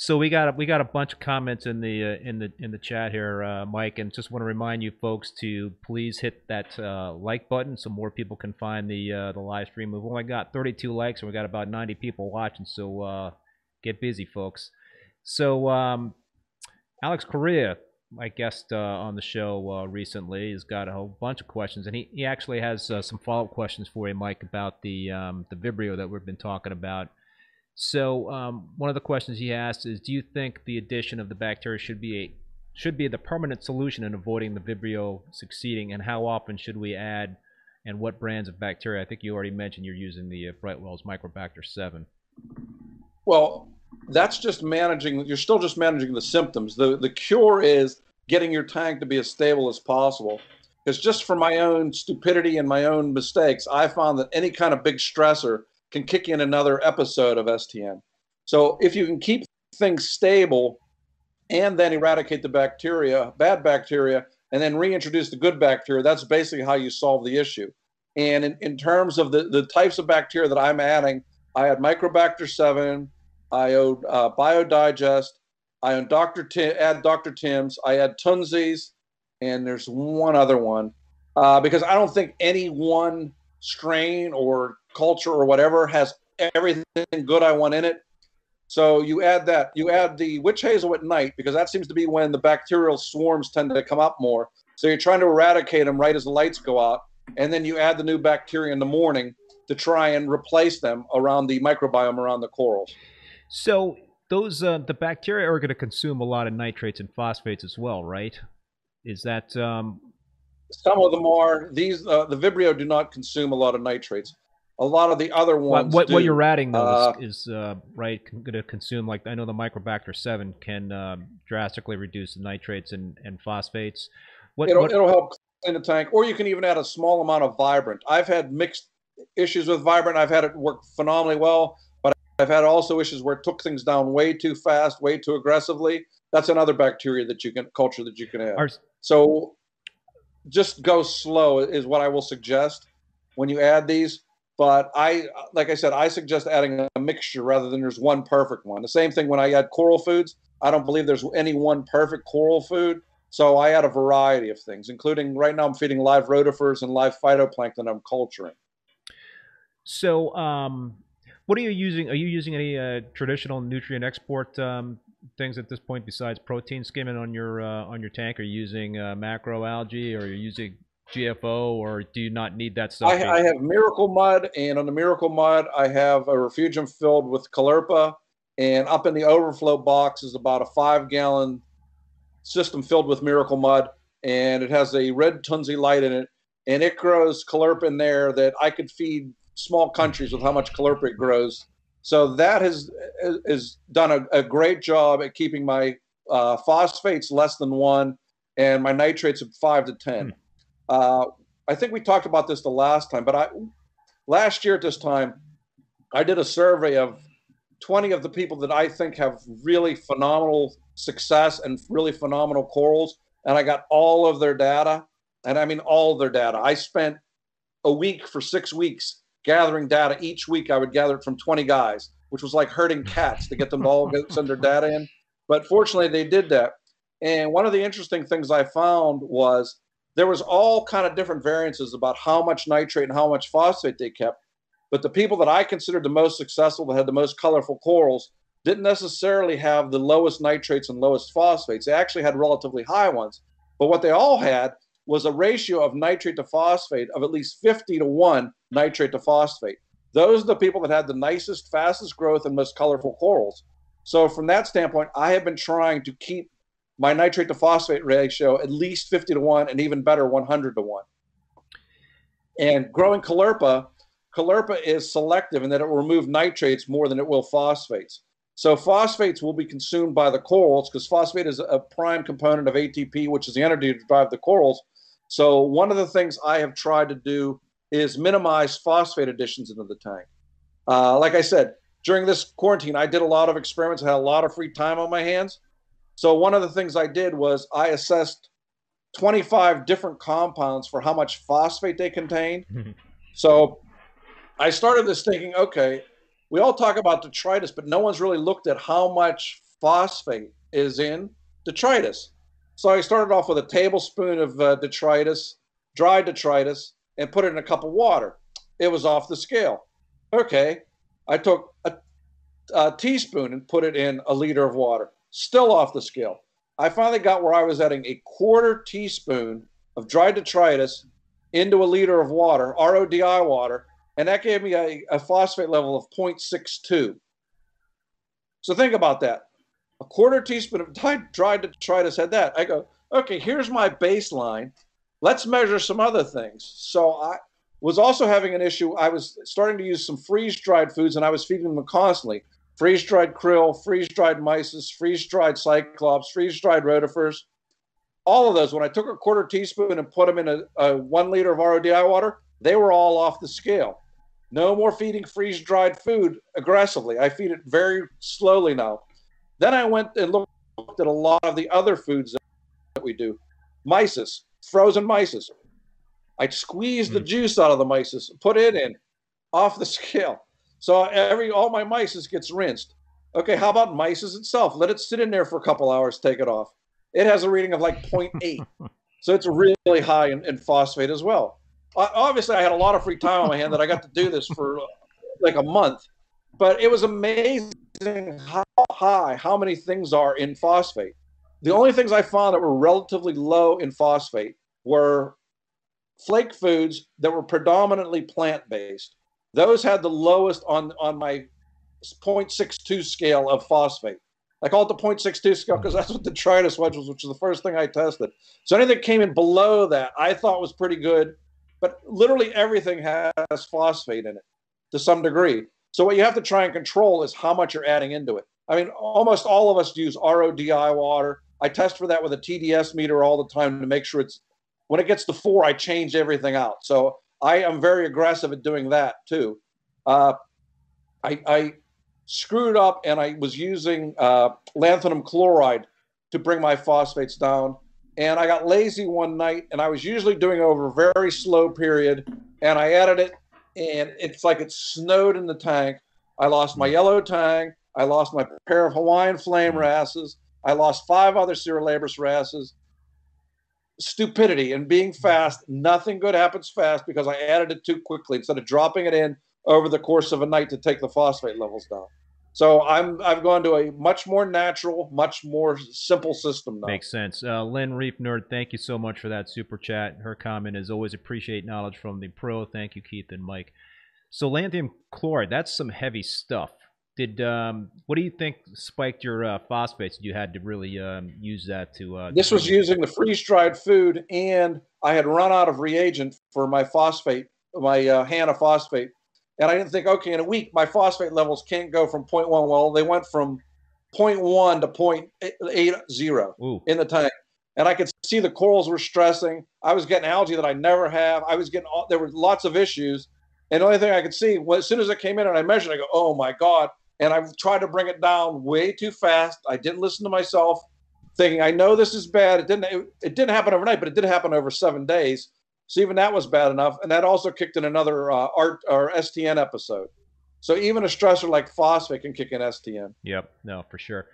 so we got a, we got a bunch of comments in the uh, in the in the chat here, uh, Mike, and just want to remind you folks to please hit that uh, like button so more people can find the uh, the live stream. We've only got thirty-two likes, and we got about ninety people watching, so uh, get busy, folks. So um, Alex Correa, my guest uh, on the show uh, recently, has got a whole bunch of questions, and he he actually has uh, some follow up questions for you, Mike, about the um, the Vibrio that we've been talking about. So um, one of the questions he asked is, do you think the addition of the bacteria should be a, should be the permanent solution in avoiding the Vibrio succeeding, and how often should we add, and what brands of bacteria? I think you already mentioned you're using the uh, Brightwell's Microbacter seven. Well, that's just managing, you're still just managing the symptoms. The, the cure is getting your tank to be as stable as possible. It's just for my own stupidity and my own mistakes, I found that any kind of big stressor can kick in another episode of S T M. So if you can keep things stable and then eradicate the bacteria, bad bacteria, and then reintroduce the good bacteria, that's basically how you solve the issue. And in, in terms of the, the types of bacteria that I'm adding, I add Microbacter seven, I own uh, Biodigest, I own Doctor Tim, add Doctor Tim's, I add Tunzi's, and there's one other one. Uh, because I don't think any one strain or culture or whatever has everything good I want in it. So you add that. You add the witch hazel at night, because that seems to be when the bacterial swarms tend to come up more. So you're trying to eradicate them right as the lights go out. And then you add the new bacteria in the morning to try and replace them around the microbiome around the corals. So those uh, the bacteria are going to consume a lot of nitrates and phosphates as well, right? Is that... Um... Some of them are. These uh, the Vibrio do not consume a lot of nitrates. A lot of the other ones. What, what, what you're adding though uh, is, is uh, right going to consume. Like I know the Microbacter seven can uh, drastically reduce the nitrates and, and phosphates. What, it'll, what... it'll help clean the tank, or you can even add a small amount of Vibrant. I've had mixed issues with Vibrant. I've had it work phenomenally well, but I've had also issues where it took things down way too fast, way too aggressively. That's another bacteria that you can culture that you can add. Our... So just go slow is what I will suggest when you add these. But I, like I said, I suggest adding a mixture rather than there's one perfect one. The same thing when I add coral foods. I don't believe there's any one perfect coral food. So I add a variety of things, including right now I'm feeding live rotifers and live phytoplankton I'm culturing. So um, what are you using? Are you using any uh, traditional nutrient export um, things at this point besides protein skimming on your, uh, on your tank? Are you using uh, macroalgae, or are you using G F O, or do you not need that stuff? I, I have Miracle Mud, and on the Miracle Mud, I have a refugium filled with Caulerpa, and up in the overflow box is about a five-gallon system filled with Miracle Mud, and it has a red Tunzi light in it, and it grows Caulerpa in there that I could feed small countries with how much Caulerpa it grows. So that has, has done a, a great job at keeping my uh, phosphates less than one and my nitrates at five to ten. Hmm. Uh, I think we talked about this the last time, but I, last year at this time, I did a survey of twenty of the people that I think have really phenomenal success and really phenomenal corals, and I got all of their data, and I mean all of their data. I spent a week for six weeks gathering data. Each week I would gather it from twenty guys, which was like herding cats to get them to all send their data in. But fortunately, they did that. And one of the interesting things I found was there was all kind of different variances about how much nitrate and how much phosphate they kept. But the people that I considered the most successful, that had the most colorful corals, didn't necessarily have the lowest nitrates and lowest phosphates. They actually had relatively high ones. But what they all had was a ratio of nitrate to phosphate of at least fifty to one nitrate to phosphate. Those are the people that had the nicest, fastest growth and most colorful corals. So from that standpoint, I have been trying to keep my nitrate to phosphate ratio at least fifty to one, and even better, one hundred to one. And growing Caulerpa, Caulerpa is selective in that it will remove nitrates more than it will phosphates. So phosphates will be consumed by the corals because phosphate is a prime component of A T P, which is the energy to drive the corals. So one of the things I have tried to do is minimize phosphate additions into the tank. Uh, like I said, during this quarantine, I did a lot of experiments. I had a lot of free time on my hands. So one of the things I did was I assessed twenty-five different compounds for how much phosphate they contained. So I started this thinking, okay, we all talk about detritus, but no one's really looked at how much phosphate is in detritus. So I started off with a tablespoon of uh, detritus, dry detritus, and put it in a cup of water. It was off the scale. Okay, I took a, a teaspoon and put it in a liter of water. Still off the scale. I finally got where I was adding a quarter teaspoon of dry detritus into a liter of water, R O D I water, and that gave me a, a phosphate level of zero point six two. So think about that. A quarter teaspoon of dry detritus had that. I go, okay, here's my baseline. Let's measure some other things. So I was also having an issue. I was starting to use some freeze-dried foods, and I was feeding them constantly. Freeze-dried krill, freeze-dried mysis, freeze-dried cyclops, freeze-dried rotifers, all of those. When I took a quarter teaspoon and put them in a, a one liter of R O D I water, they were all off the scale. No more feeding freeze-dried food aggressively. I feed it very slowly now. Then I went and looked at a lot of the other foods that we do. Mysis, frozen mysis. I squeezed mm. the juice out of the mysis, put it in, off the scale. So every all my mysis gets rinsed. Okay, how about mysis itself? Let it sit in there for a couple hours, take it off. It has a reading of like zero point eight. So it's really high in, in phosphate as well. I, obviously, I had a lot of free time on my hand that I got to do this for like a month. But it was amazing how high, how many things are in phosphate. The only things I found that were relatively low in phosphate were flake foods that were predominantly plant-based. Those had the lowest on, on my zero point six two scale of phosphate. I call it the zero point six two scale because that's what detritus was, which is the first thing I tested. So anything that came in below that I thought was pretty good, but literally everything has phosphate in it to some degree. So what you have to try and control is how much you're adding into it. I mean, almost all of us use R O D I water. I test for that with a T D S meter all the time to make sure it's, when it gets to four, I change everything out. So I am very aggressive at doing that too. Uh, I, I screwed up and I was using uh, lanthanum chloride to bring my phosphates down. And I got lazy one night and I was usually doing it over a very slow period. And I added it and it's like it snowed in the tank. I lost my yellow tang. I lost my pair of Hawaiian flame wrasses. I lost five other cerulabris wrasses. Stupidity and being fast, nothing good happens fast because I added it too quickly instead of dropping it in over the course of a night to take the phosphate levels down. So I'm, I've gone to a much more natural, much more simple system now. Makes sense. Uh, Lynn Reef Nerd, thank you so much for that super chat. Her comment is always appreciate knowledge from the pro. Thank you, Keith and Mike. So lanthanum chloride, that's some heavy stuff. Did um, what do you think spiked your uh, phosphates? You had to really um, use that to. Uh, this was using the freeze-dried food, and I had run out of reagent for my phosphate, my uh, Hanna phosphate, and I didn't think, okay, in a week my phosphate levels can't go from zero point one. Well, they went from zero point one to zero point eight zero. Ooh. In the tank, and I could see the corals were stressing. I was getting algae that I never have. I was getting all, there were lots of issues, and the only thing I could see was as soon as it came in and I measured, I go, oh my god. And I tried to bring it down way too fast. I didn't listen to myself, thinking I know this is bad. It didn't. It, it didn't happen overnight, but it did happen over seven days. So even that was bad enough, and that also kicked in another uh, art or S T N episode. So even a stressor like phosphate can kick in S T N. Yep. No, for sure.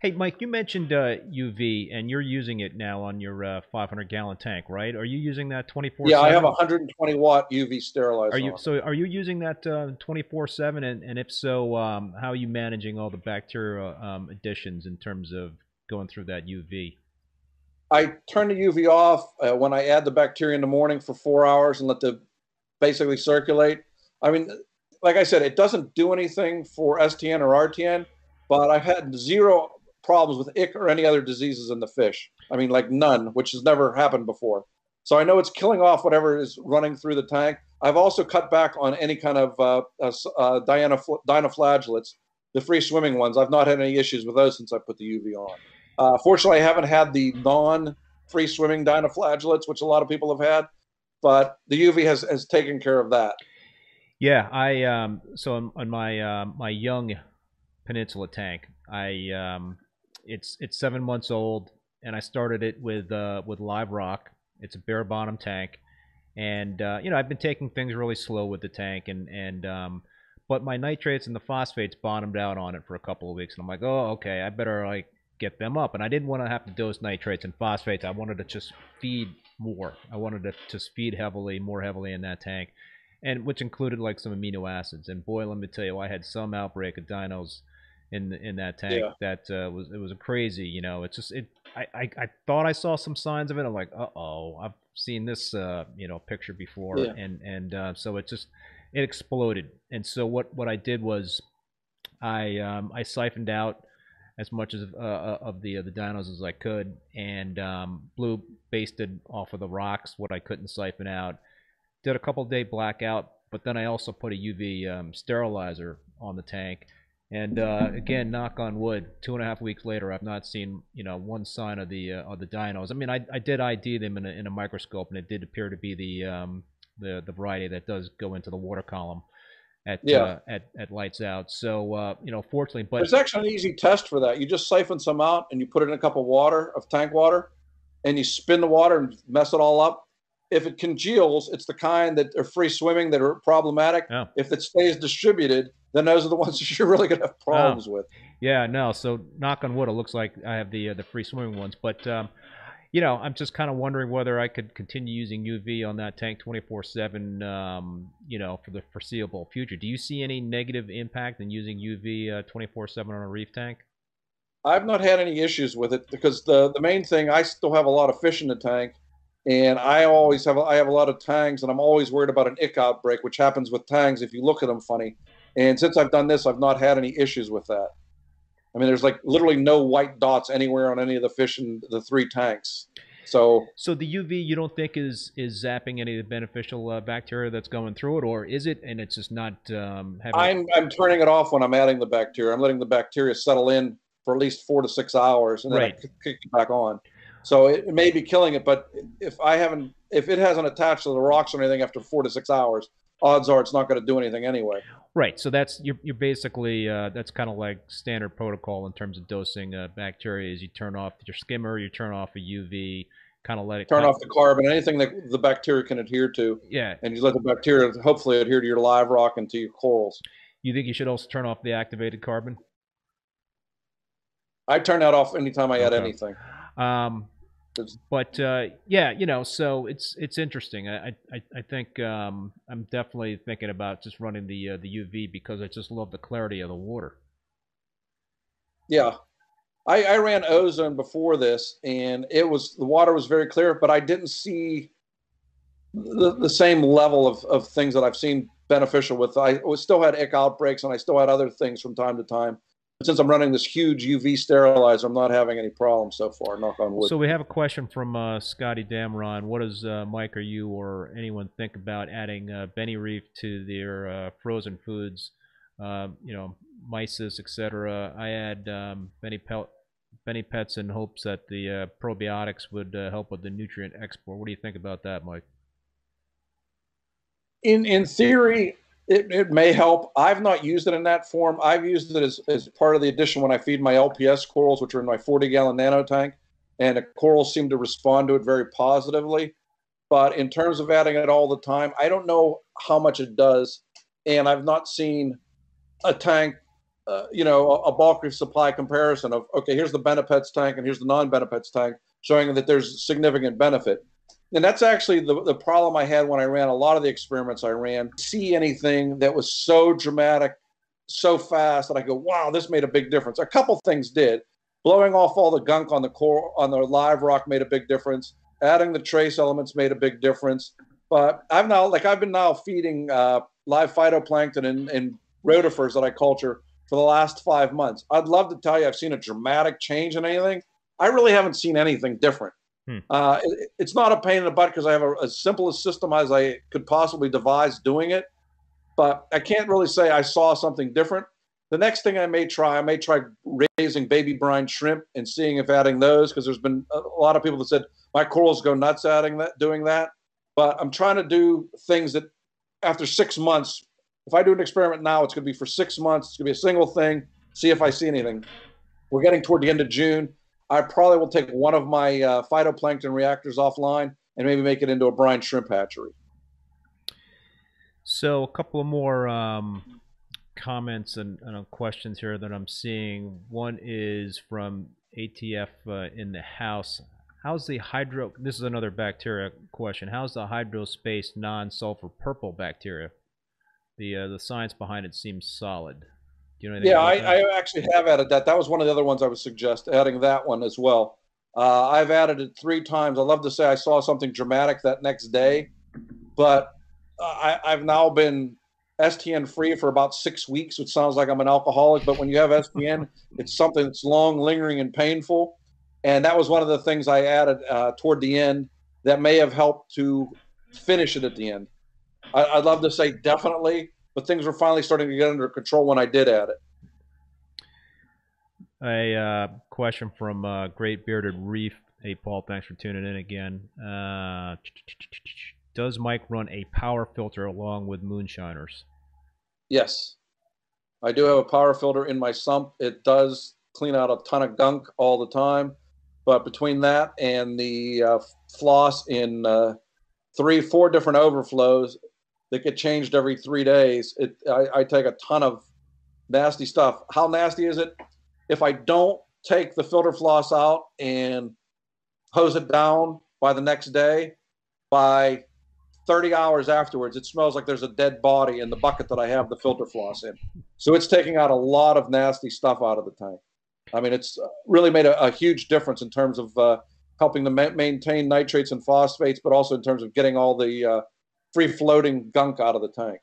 Hey, Mike, you mentioned uh, U V, and you're using it now on your uh, five hundred gallon tank, right? Are you using that twenty-four seven? Yeah, I have a one hundred twenty watt U V sterilizer. Are you, so are you using that twenty-four seven? Uh, and, and if so, um, how are you managing all the bacterial um, additions in terms of going through that U V? I turn the U V off uh, when I add the bacteria in the morning for four hours and let the basically circulate. I mean, like I said, it doesn't do anything for S T N or R T N, but I've had zero problems with ick or any other diseases in the fish. I mean, like none, which has never happened before. So I know it's killing off whatever is running through the tank. I've also cut back on any kind of uh, uh, dinoflagellates, the free swimming ones. I've not had any issues with those since I put the U V on. Uh, fortunately, I haven't had the non-free swimming dinoflagellates, which a lot of people have had, but the U V has, has taken care of that. Yeah, I um, so on, on my uh, my young peninsula tank, I um, it's it's seven months old, and I started it with uh, with live rock. It's a bare bottom tank, and uh, you know I've been taking things really slow with the tank, and and um, but my nitrates and the phosphates bottomed out on it for a couple of weeks, and I'm like, oh, okay, I better like get them up. And I didn't want to have to dose nitrates and phosphates. I wanted to just feed more. I wanted to just feed heavily, more heavily in that tank, and which included like some amino acids. And boy, let me tell you, I had some outbreak of dinos in in that tank. Yeah. That uh, was it was a crazy. You know, it's just it. I, I I thought I saw some signs of it. I'm like, uh oh, I've seen this uh you know picture before. Yeah. And and uh, so it just it exploded. And so what what I did was, I um I siphoned out as much as uh, of the of the dinos as I could, and um, blue basted off of the rocks what I couldn't siphon out. Did a couple day blackout, but then I also put a U V um, sterilizer on the tank, and uh, again, knock on wood, two and a half weeks later, I've not seen you know one sign of the uh, of the dinos. I mean, I I did I D them in a in a microscope, and it did appear to be the um, the the variety that does go into the water column. At, yeah. uh, at at lights out. So uh, you know, fortunately, but there's actually an easy test for that. You just siphon some out and you put it in a cup of water, of tank water, and you spin the water and mess it all up. If it congeals, it's the kind that are free swimming that are problematic. Yeah. If it stays distributed, then those are the ones that you're really going to have problems oh. with. Yeah, no. So knock on wood, it looks like I have the uh, the free swimming ones, but. Um, You know, I'm just kind of wondering whether I could continue using U V on that tank twenty-four seven, um, you know, for the foreseeable future. Do you see any negative impact in using U V twenty-four seven on a reef tank? I've not had any issues with it because the, the main thing, I still have a lot of fish in the tank, and I always have, I have a lot of tangs, and I'm always worried about an ick outbreak, which happens with tangs if you look at them funny. And since I've done this, I've not had any issues with that. I mean, there's like literally no white dots anywhere on any of the fish in the three tanks. So, so the U V you don't think is is zapping any of the beneficial uh, bacteria that's going through it, or is it? And it's just not. Um, having I'm I'm turning it off when I'm adding the bacteria. I'm letting the bacteria settle in for at least four to six hours, and then right. I kick it back on. So it, it may be killing it, but if I haven't, if it hasn't attached to the rocks or anything after four to six hours, odds are it's not going to do anything anyway. Right, so that's you're, you're basically uh, that's kind of like standard protocol in terms of dosing uh, bacteria. Is you turn off your skimmer, you turn off a U V, kind of let it turn off the carbon, anything that the bacteria can adhere to. Yeah, and you let the bacteria hopefully adhere to your live rock and to your corals. You think you should also turn off the activated carbon? I turn that off anytime I add okay. anything. Um, But uh, yeah, you know, so it's it's interesting. I I, I think um, I'm definitely thinking about just running the uh, the U V because I just love the clarity of the water. Yeah, I, I ran ozone before this, and it was the water was very clear, but I didn't see the, the same level of, of things that I've seen beneficial with. I still had ick outbreaks, and I still had other things from time to time. Since I'm running this huge U V sterilizer, I'm not having any problems so far, knock on wood. So we have a question from uh, Scotty Damron. What does uh, Mike or you or anyone think about adding uh, Benny Reef to their uh, frozen foods, uh, you know, mysis, et cetera? I add um, Benny, Pel Benny Pets in hopes that the uh, probiotics would uh, help with the nutrient export. What do you think about that, Mike? In, in theory... It, it may help. I've not used it in that form. I've used it as, as part of the addition when I feed my L P S corals, which are in my forty gallon nano tank, and the corals seem to respond to it very positively. But in terms of adding it all the time, I don't know how much it does, and I've not seen a tank, uh, you know, a, a bulk reef supply comparison of, okay, here's the BenePets tank and here's the non-BenePets tank, showing that there's significant benefit. And that's actually the, the problem I had when I ran a lot of the experiments I ran. See anything that was so dramatic, so fast that I go, wow, this made a big difference. A couple things did, Blowing off all the gunk on the core on the live rock made a big difference. Adding the trace elements made a big difference. But I've now, like I've been now feeding uh, live phytoplankton in, in rotifers that I culture for the last five months. I'd love to tell you I've seen a dramatic change in anything. I really haven't seen anything different. Hmm. Uh, it, it's not a pain in the butt because I have a, as simple a system as I could possibly devise doing it. But I can't really say I saw something different. The next thing I may try, I may try raising baby brine shrimp and seeing if adding those, because there's been a lot of people that said, my corals go nuts adding that, doing that. But I'm trying to do things that after six months, if I do an experiment now, it's going to be for six months. It's going to be a single thing. See if I see anything. We're getting toward the end of June. I probably will take one of my uh, phytoplankton reactors offline and maybe make it into a brine shrimp hatchery. So a couple of more um, comments and, and questions here that I'm seeing. One is from A T F uh, in the house. How's the hydro? This is another bacteria question. How's the hydrospace non-sulfur purple bacteria? The uh, the science behind it seems solid. Do you know anything? Yeah, about I, that? I actually have added that. That was one of the other ones I would suggest adding that one as well. Uh, I've added it three times. I love to say I saw something dramatic that next day, but uh, I, I've now been S T N free for about six weeks, which sounds like I'm an alcoholic, but when you have S T N, it's something that's long, lingering, and painful. And that was one of the things I added uh, toward the end that may have helped to finish it at the end. I, I'd love to say definitely, but things were finally starting to get under control when I did add it. A uh, question from uh, Great Bearded Reef. Hey, Paul, thanks for tuning in again. Uh, does Mike run a power filter along with Moonshiners? Yes. I do have a power filter in my sump. It does clean out a ton of gunk all the time. But between that and the uh, floss in uh, three, four different overflows that get changed every three days, it, I, I take a ton of nasty stuff. How nasty is it? If I don't take the filter floss out and hose it down by the next day, by thirty hours afterwards, it smells like there's a dead body in the bucket that I have the filter floss in. So it's taking out a lot of nasty stuff out of the tank. I mean, it's really made a, a huge difference in terms of uh, helping to ma maintain nitrates and phosphates, but also in terms of getting all the uh, free-floating gunk out of the tank.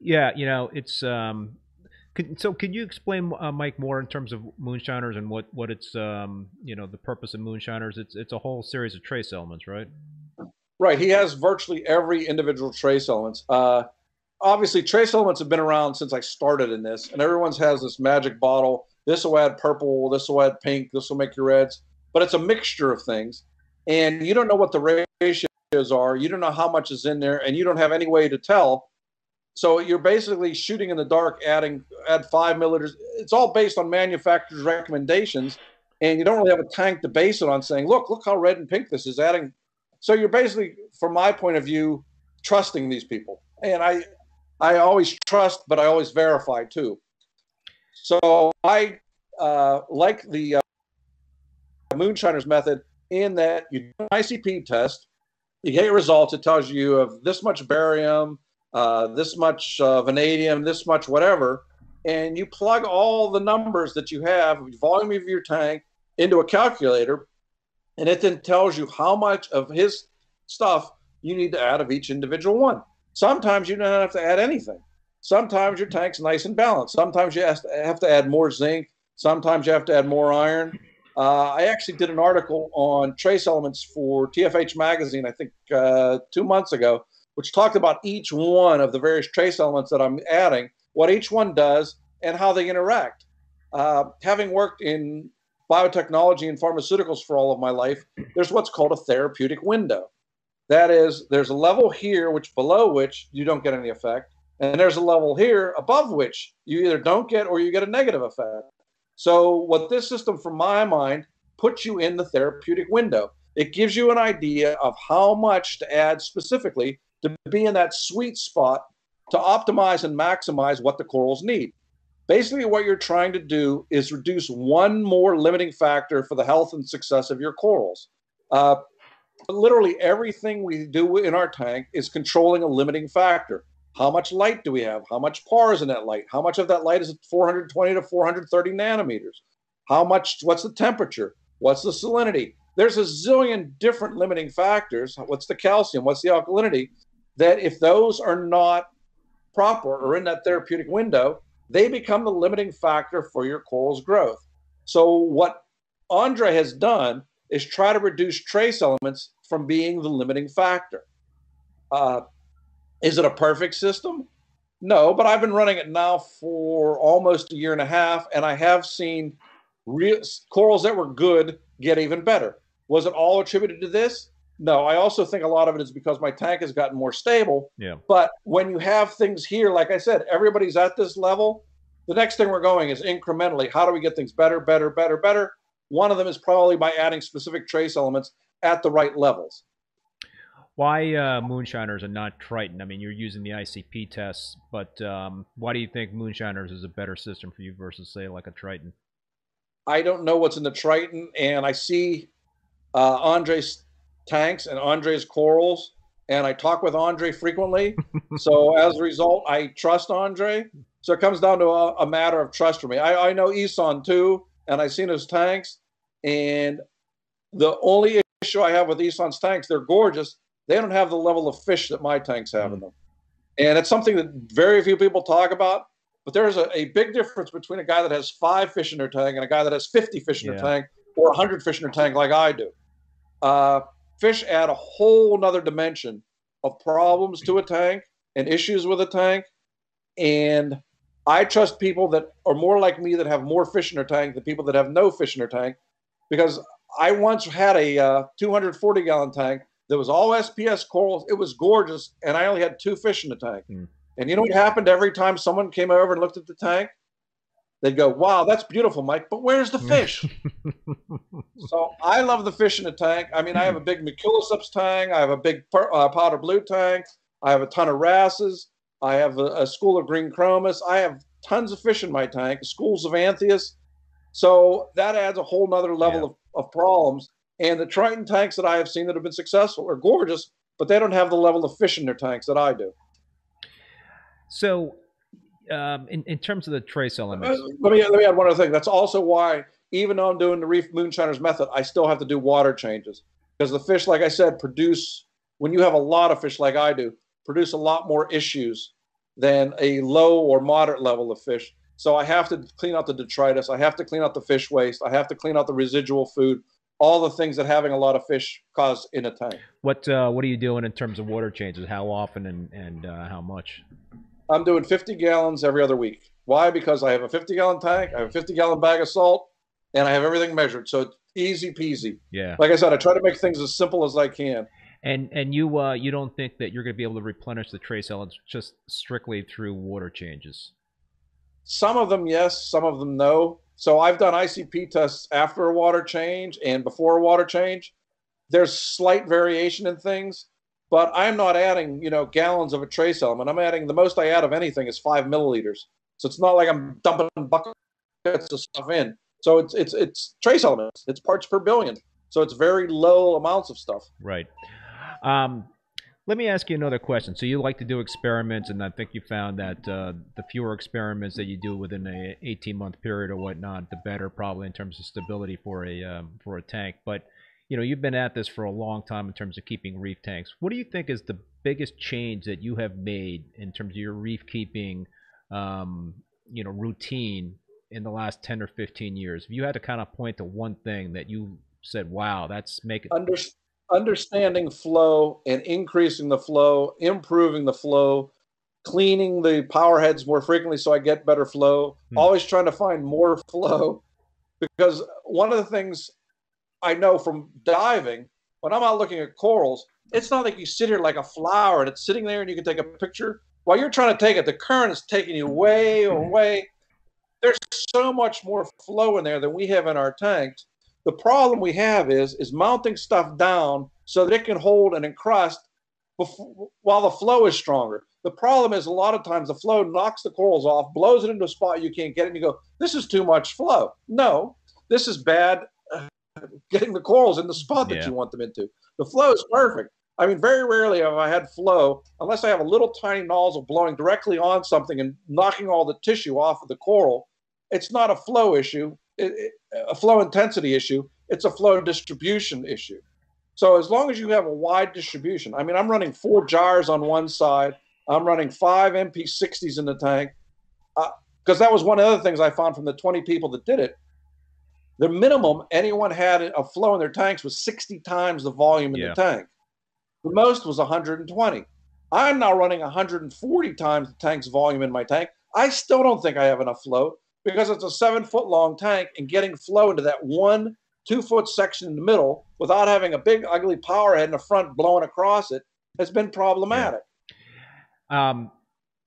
Yeah, you know, it's um, – could, so could you explain, uh, Mike, more in terms of Moonshiners and what, what it's um, – you know, the purpose of Moonshiners? It's, it's a whole series of trace elements, right? Right. He has virtually every individual trace elements. Uh, obviously, trace elements have been around since I started in this, and everyone's has this magic bottle – this will add purple, this will add pink, this will make your reds. But it's a mixture of things. And you don't know what the ratios are. You don't know how much is in there. And you don't have any way to tell. So you're basically shooting in the dark, adding add five milliliters. It's all based on manufacturer's recommendations. And you don't really have a tank to base it on saying, look, look how red and pink this is adding. So you're basically, from my point of view, trusting these people. And I, I always trust, but I always verify too. So I uh, like the uh, Moonshiners method in that you do an I C P test, you get your results, it tells you you have this much barium, uh, this much uh, vanadium, this much whatever, and you plug all the numbers that you have, volume of your tank, into a calculator, and it then tells you how much of his stuff you need to add of each individual one. Sometimes you don't have to add anything. Sometimes your tank's nice and balanced. Sometimes you have to add more zinc. Sometimes you have to add more iron. Uh, I actually did an article on trace elements for T F H magazine, I think uh, two months ago, which talked about each one of the various trace elements that I'm adding, what each one does, and how they interact. Uh, having worked in biotechnology and pharmaceuticals for all of my life, there's what's called a therapeutic window. That is, there's a level here which below which you don't get any effect. And there's a level here above which you either don't get or you get a negative effect. So what this system, from my mind, puts you in the therapeutic window. It gives you an idea of how much to add specifically to be in that sweet spot to optimize and maximize what the corals need. Basically, what you're trying to do is reduce one more limiting factor for the health and success of your corals. Uh, literally everything we do in our tank is controlling a limiting factor. How much light do we have? How much par is in that light? How much of that light is at four hundred twenty to four hundred thirty nanometers? How much, what's the temperature? What's the salinity? There's a zillion different limiting factors. What's the calcium? What's the alkalinity? That if those are not proper or in that therapeutic window, they become the limiting factor for your coral's growth. So what Andre has done is try to reduce trace elements from being the limiting factor. Uh, is it a perfect system? No, but I've been running it now for almost a year and a half, and I have seen real corals that were good get even better. Was it all attributed to this? No, I also think a lot of it is because my tank has gotten more stable. Yeah. But when you have things here, like I said, everybody's at this level. The next thing we're going is incrementally. How do we get things better, better, better, better? One of them is probably by adding specific trace elements at the right levels. Why uh, Moonshiners and not Triton? I mean, you're using the I C P tests, but um, why do you think Moonshiners is a better system for you versus, say, like a Triton? I don't know what's in the Triton, and I see uh, Andre's tanks and Andre's corals, and I talk with Andre frequently. So as a result, I trust Andre. So it comes down to a, a matter of trust for me. I, I know Eson too, and I've seen his tanks, and the only issue I have with Eson's tanks, they're gorgeous. They don't have the level of fish that my tanks have mm. in them. And it's something that very few people talk about, but there's a, a big difference between a guy that has five fish in their tank and a guy that has fifty fish in yeah. their tank or one hundred fish in their tank like I do. Uh, fish add a whole nother dimension of problems to a tank and issues with a tank. And I trust people that are more like me that have more fish in their tank than people that have no fish in their tank, because I once had a uh, two hundred forty gallon tank that was all S P S corals. It was gorgeous, and I only had two fish in the tank. Mm. And you know what happened every time someone came over and looked at the tank? They'd go, wow, that's beautiful, Mike, but where's the fish? So I love the fish in the tank. I mean, I have a big Maculoceps tank. I have a big uh, powder blue tank. I have a ton of wrasses. I have a, a school of green chromis. I have tons of fish in my tank, schools of antheus. So that adds a whole nother level yeah. of, of problems. And the Triton tanks that I have seen that have been successful are gorgeous, but they don't have the level of fish in their tanks that I do. So um, in, in terms of the trace elements. Uh, let me, let me add one other thing. That's also why, even though I'm doing the Reef Moonshiners method, I still have to do water changes. Because the fish, like I said, produce, when you have a lot of fish like I do, produce a lot more issues than a low or moderate level of fish. So I have to clean out the detritus. I have to clean out the fish waste. I have to clean out the residual food. All the things that having a lot of fish cause in a tank. What uh, what are you doing in terms of water changes? How often and, and uh, how much? I'm doing fifty gallons every other week. Why? Because I have a fifty gallon tank, I have a fifty gallon bag of salt, and I have everything measured. So it's easy peasy. Yeah. Like I said, I try to make things as simple as I can. And and you uh, you don't think that you're going to be able to replenish the trace elements just strictly through water changes? Some of them, yes. Some of them, no. So I've done I C P tests after a water change and before a water change. There's slight variation in things, but I'm not adding, you know, gallons of a trace element. I'm adding, the most I add of anything is five milliliters. So it's not like I'm dumping buckets of stuff in. So it's it's it's trace elements. It's parts per billion. So it's very low amounts of stuff. Right. Um, let me ask you another question. So you like to do experiments, and I think you found that uh, the fewer experiments that you do within an eighteen month period or whatnot, the better probably in terms of stability for a um, for a tank. But you know, you've been at this for a long time in terms of keeping reef tanks. What do you think is the biggest change that you have made in terms of your reef keeping, um, you know, routine in the last ten or fifteen years? If you had to kind of point to one thing that you said, "Wow, that's making." Understood. Understanding flow and increasing the flow, improving the flow, cleaning the power heads more frequently so I get better flow, mm. always trying to find more flow. Because one of the things I know from diving, when I'm out looking at corals, it's not like you sit here like a flower and it's sitting there and you can take a picture. While you're trying to take it, the current is taking you way away. There's so much more flow in there than we have in our tanks. The problem we have is is mounting stuff down so that it can hold and encrust before, while the flow is stronger. The problem is a lot of times the flow knocks the corals off, blows it into a spot you can't get it, and you go, this is too much flow. No, this is bad uh, getting the corals in the spot that yeah. you want them into. The flow is perfect. I mean, very rarely have I had flow, unless I have a little tiny nozzle blowing directly on something and knocking all the tissue off of the coral. It's not a flow issue. it, it, a flow intensity issue. It's a flow distribution issue. So as long as you have a wide distribution, I mean, I'm running four gyres on one side. I'm running five M P sixties in the tank. Because uh, that was one of the other things I found from the twenty people that did it. The minimum anyone had a flow in their tanks was sixty times the volume in yeah. the tank. The most was one hundred twenty. I'm now running one hundred forty times the tank's volume in my tank. I still don't think I have enough flow because it's a seven-foot-long tank, and getting flow into that one two-foot section in the middle without having a big, ugly power head in the front blowing across it has been problematic. Yeah. Um.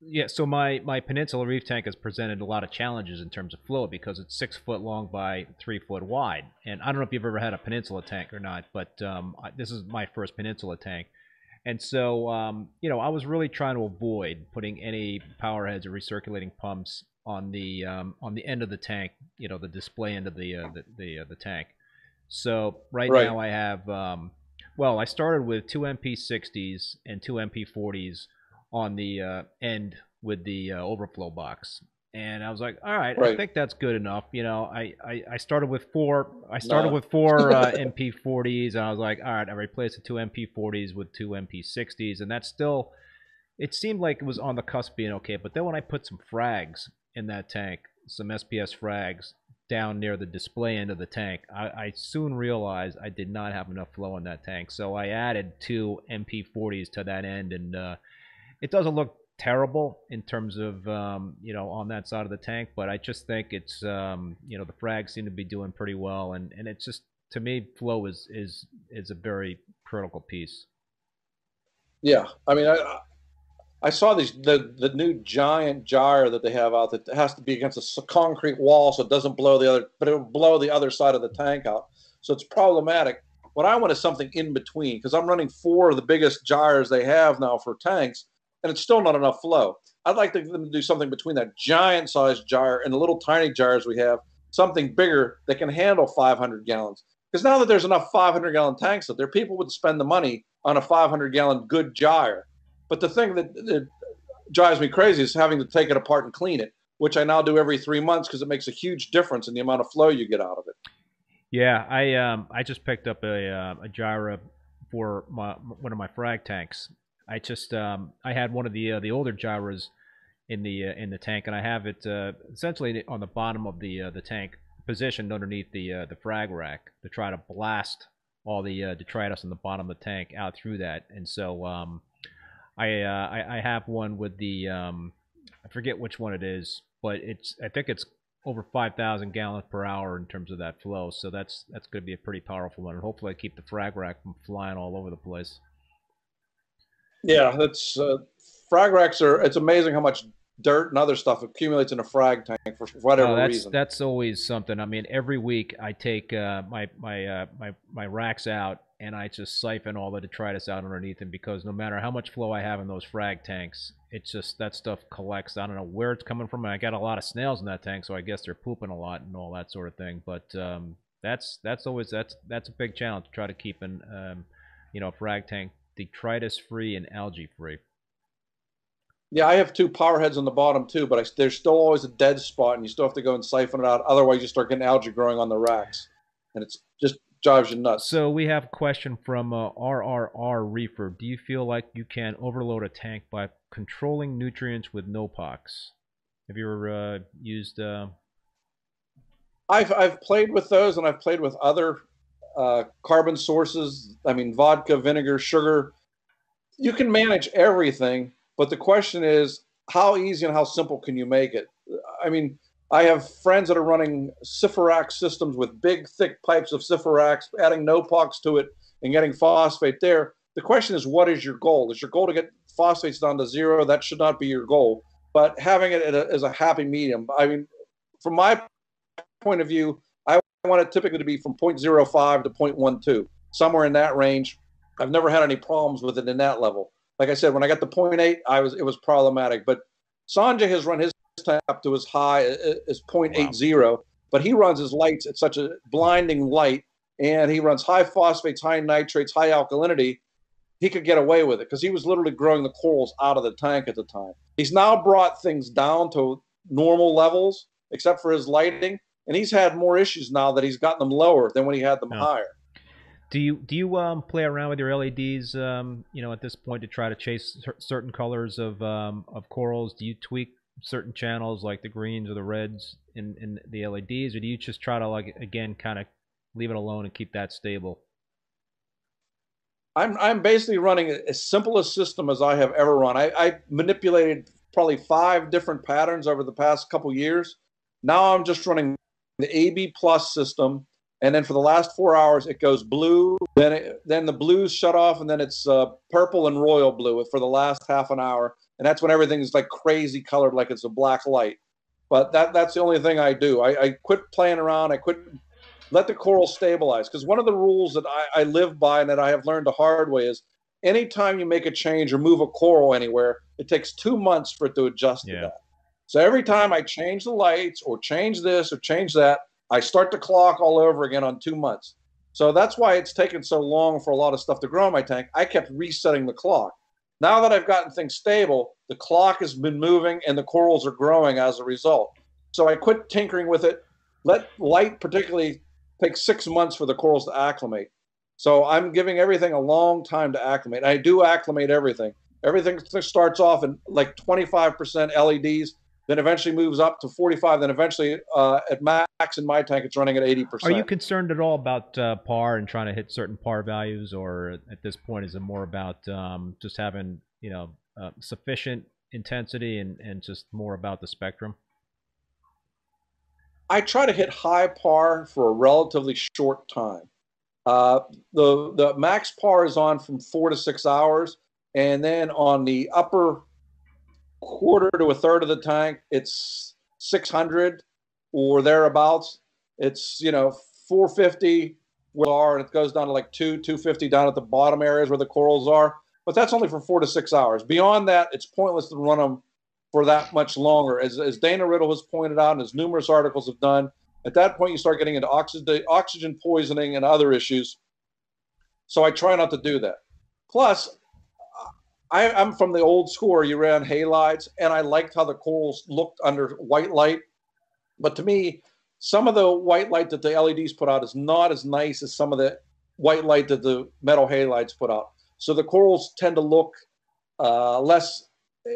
Yeah, so my, my Peninsula Reef tank has presented a lot of challenges in terms of flow because it's six foot long by three foot wide. And I don't know if you've ever had a Peninsula tank or not, but um, I, this is my first Peninsula tank. And so, um, you know, I was really trying to avoid putting any power heads or recirculating pumps on the um, on the end of the tank, you know, the display end of the uh, the the, uh, the tank. So right, right now I have, um, well, I started with two M P sixties and two M P forties on the uh, end with the uh, overflow box. And I was like, all right, right, I think that's good enough. You know, I, I, I started with four, I started no. with four uh, M P forties, and I was like, all right, I replaced the two M P forties with two M P sixties, and that's still, it seemed like it was on the cusp being okay. But then when I put some frags in that tank, some S P S frags down near the display end of the tank, I, I soon realized I did not have enough flow in that tank. So I added two M P forties to that end, and uh, it doesn't look terrible in terms of, um, you know, on that side of the tank, but I just think it's, um, you know, the frags seem to be doing pretty well. And, and it's just, to me, flow is, is, is a very critical piece. Yeah. I mean, I, I saw these, the, the new giant gyre that they have out that has to be against a concrete wall. So it doesn't blow the other, but it will blow the other side of the tank out. So it's problematic. What I want is something in between, cause I'm running four of the biggest gyres they have now for tanks, and it's still not enough flow. I'd like them to do something between that giant-sized gyre and the little tiny gyres we have, something bigger that can handle five hundred gallons. Because now that there's enough five hundred gallon tanks out there, people would spend the money on a five hundred gallon good gyre. But the thing that, that drives me crazy is having to take it apart and clean it, which I now do every three months because it makes a huge difference in the amount of flow you get out of it. Yeah, I um, I just picked up a, uh, a gyre for my, one of my frag tanks. I just um, I had one of the uh, the older gyres in the uh, in the tank, and I have it uh, essentially on the bottom of the uh, the tank, positioned underneath the uh, the frag rack to try to blast all the uh, detritus on the bottom of the tank out through that. And so um, I, uh, I I have one with the um, I forget which one it is, but it's I think it's over five thousand gallons per hour in terms of that flow. So that's that's going to be a pretty powerful one, and hopefully I keep the frag rack from flying all over the place. Yeah, that's uh, frag racks are. It's amazing how much dirt and other stuff accumulates in a frag tank for whatever oh, that's, reason. That's always something. I mean, every week I take uh, my my uh, my my racks out and I just siphon all the detritus out underneath them, because no matter how much flow I have in those frag tanks, it's just that stuff collects. I don't know where it's coming from. And I got a lot of snails in that tank, so I guess they're pooping a lot and all that sort of thing. But um, that's that's always that's that's a big challenge to try to keep an um, you know a frag tank detritus free and algae free. Yeah, I have two power heads on the bottom too, but I, there's still always a dead spot, and you still have to go and siphon it out. Otherwise, you start getting algae growing on the racks, and it's just drives you nuts. So we have a question from uh, R R R Reefer. Do you feel like you can overload a tank by controlling nutrients with no pox? Have you ever uh, used? Uh... I've I've played with those, and I've played with other Uh, carbon sources. I mean, vodka, vinegar, sugar. You can manage everything, but the question is how easy and how simple can you make it? I mean, I have friends that are running Cyphrax systems with big, thick pipes of Cyphrax, adding no pox to it and getting phosphate there. The question is, what is your goal? Is your goal to get phosphates down to zero? That should not be your goal, but having it as a happy medium. I mean, from my point of view, I want it typically to be from zero point zero five to zero point one two, somewhere in that range. I've never had any problems with it in that level. Like I said, when I got to zero point eight, I was, it was problematic. But Sanjay has run his tank up to as high as zero point eight zero, wow. But he runs his lights at such a blinding light, and he runs high phosphates, high nitrates, high alkalinity. He could get away with it because he was literally growing the corals out of the tank at the time. He's now brought things down to normal levels, except for his lighting. and he's had more issues now that he's gotten them lower than when he had them no. higher. Do you do you um, play around with your L E Ds, um, you know, at this point to try to chase cer certain colors of um, of corals? Do you tweak certain channels like the greens or the reds in, in the L E Ds, or do you just try to, like, again, kind of leave it alone and keep that stable? I'm I'm basically running as simple a system as I have ever run. I, I manipulated probably five different patterns over the past couple years. Now I'm just running the A B plus system, and then for the last four hours it goes blue, then it, then the blues shut off, and then it's uh, purple and royal blue for the last half an hour, and that's when everything's like crazy colored, like it's a black light. But that that's the only thing I do. I, I quit playing around. I quit. Let the coral stabilize, because one of the rules that I, I live by and that I have learned the hard way is anytime you make a change or move a coral anywhere, it takes two months for it to adjust yeah. to that. So every time I change the lights or change this or change that, I start the clock all over again on two months. So that's why it's taken so long for a lot of stuff to grow in my tank. I kept resetting the clock. Now that I've gotten things stable, the clock has been moving and the corals are growing as a result. So I quit tinkering with it. Let light particularly takes six months for the corals to acclimate. So I'm giving everything a long time to acclimate. I do acclimate everything. Everything starts off in like twenty-five percent L E Ds, then eventually moves up to forty-five, then eventually uh, at max in my tank, it's running at eighty percent. Are you concerned at all about uh, par and trying to hit certain par values, or at this point is it more about um, just having, you know, uh, sufficient intensity and, and just more about the spectrum? I try to hit high par for a relatively short time. Uh, the, the max par is on from four to six hours. And then on the upper quarter to a third of the tank, it's six hundred or thereabouts. It's, you know, four fifty where they are, and it goes down to like two, two fifty down at the bottom areas where the corals are. But that's only for four to six hours. Beyond that, it's pointless to run them for that much longer. As, as Dana Riddle has pointed out and as numerous articles have done, at that point you start getting into oxi oxygen poisoning and other issues. So I try not to do that. Plus, I, I'm from the old school where you ran halides, and I liked how the corals looked under white light. But to me, some of the white light that the L E Ds put out is not as nice as some of the white light that the metal halides put out. So the corals tend to look uh, less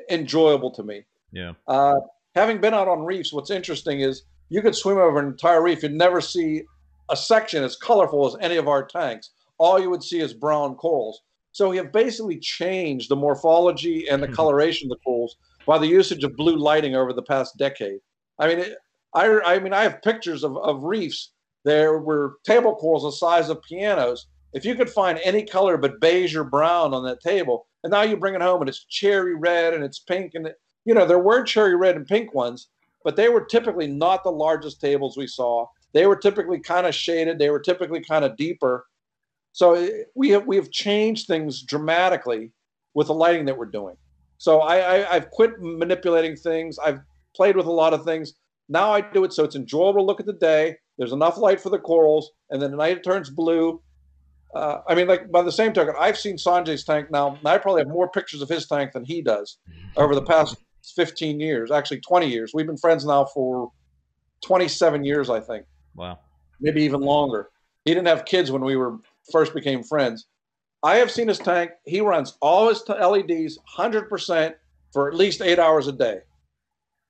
enjoyable to me. Yeah. Uh, having been out on reefs, what's interesting is you could swim over an entire reef, you'd never see a section as colorful as any of our tanks. All you would see is brown corals. So we have basically changed the morphology and the coloration of the corals by the usage of blue lighting over the past decade. I mean, it, I, I mean, I have pictures of, of reefs. There were table corals the size of pianos. If you could find any color but beige or brown on that table, and now you bring it home and it's cherry red and it's pink. And, it, you know, there were cherry red and pink ones, but they were typically not the largest tables we saw. They were typically kind of shaded. They were typically kind of deeper. So it, we have we have changed things dramatically with the lighting that we're doing. So I, I, I've quit manipulating things. I've played with a lot of things. Now I do it so it's enjoyable to look at the day. There's enough light for the corals. And then at night it turns blue. Uh, I mean, like, by the same token, I've seen Sanjay's tank now, and I probably have more pictures of his tank than he does over the past fifteen years, actually twenty years. We've been friends now for twenty-seven years, I think. Wow. Maybe even longer. He didn't have kids when we were first became friends. I have seen his tank. He runs all his L E Ds one hundred percent for at least eight hours a day.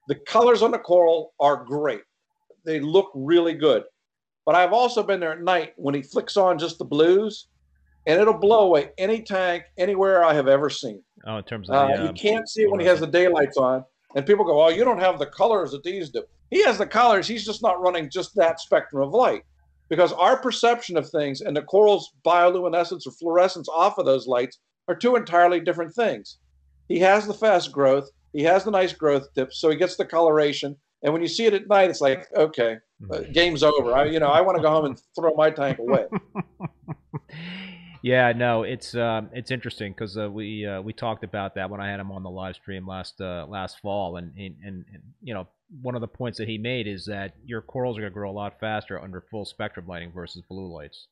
The colors on the coral are great. They look really good. But I've also been there at night when he flicks on just the blues, and it'll blow away any tank anywhere I have ever seen. Oh, in terms of uh, the, um, you can't see it when he has the daylights on, and people go, "Oh, you don't have the colors that these do." He has the colors. He's just not running just that spectrum of light, because our perception of things and the coral's bioluminescence or fluorescence off of those lights are two entirely different things. He has the fast growth. He has the nice growth tips, so he gets the coloration. And when you see it at night, it's like, okay, uh, game's over. I, you know, I want to go home and throw my tank away. Yeah, no, it's um, it's interesting because uh, we uh, we talked about that when I had him on the live stream last uh, last fall, and, and and you know, one of the points that he made is that your corals are going to grow a lot faster under full spectrum lighting versus blue lights.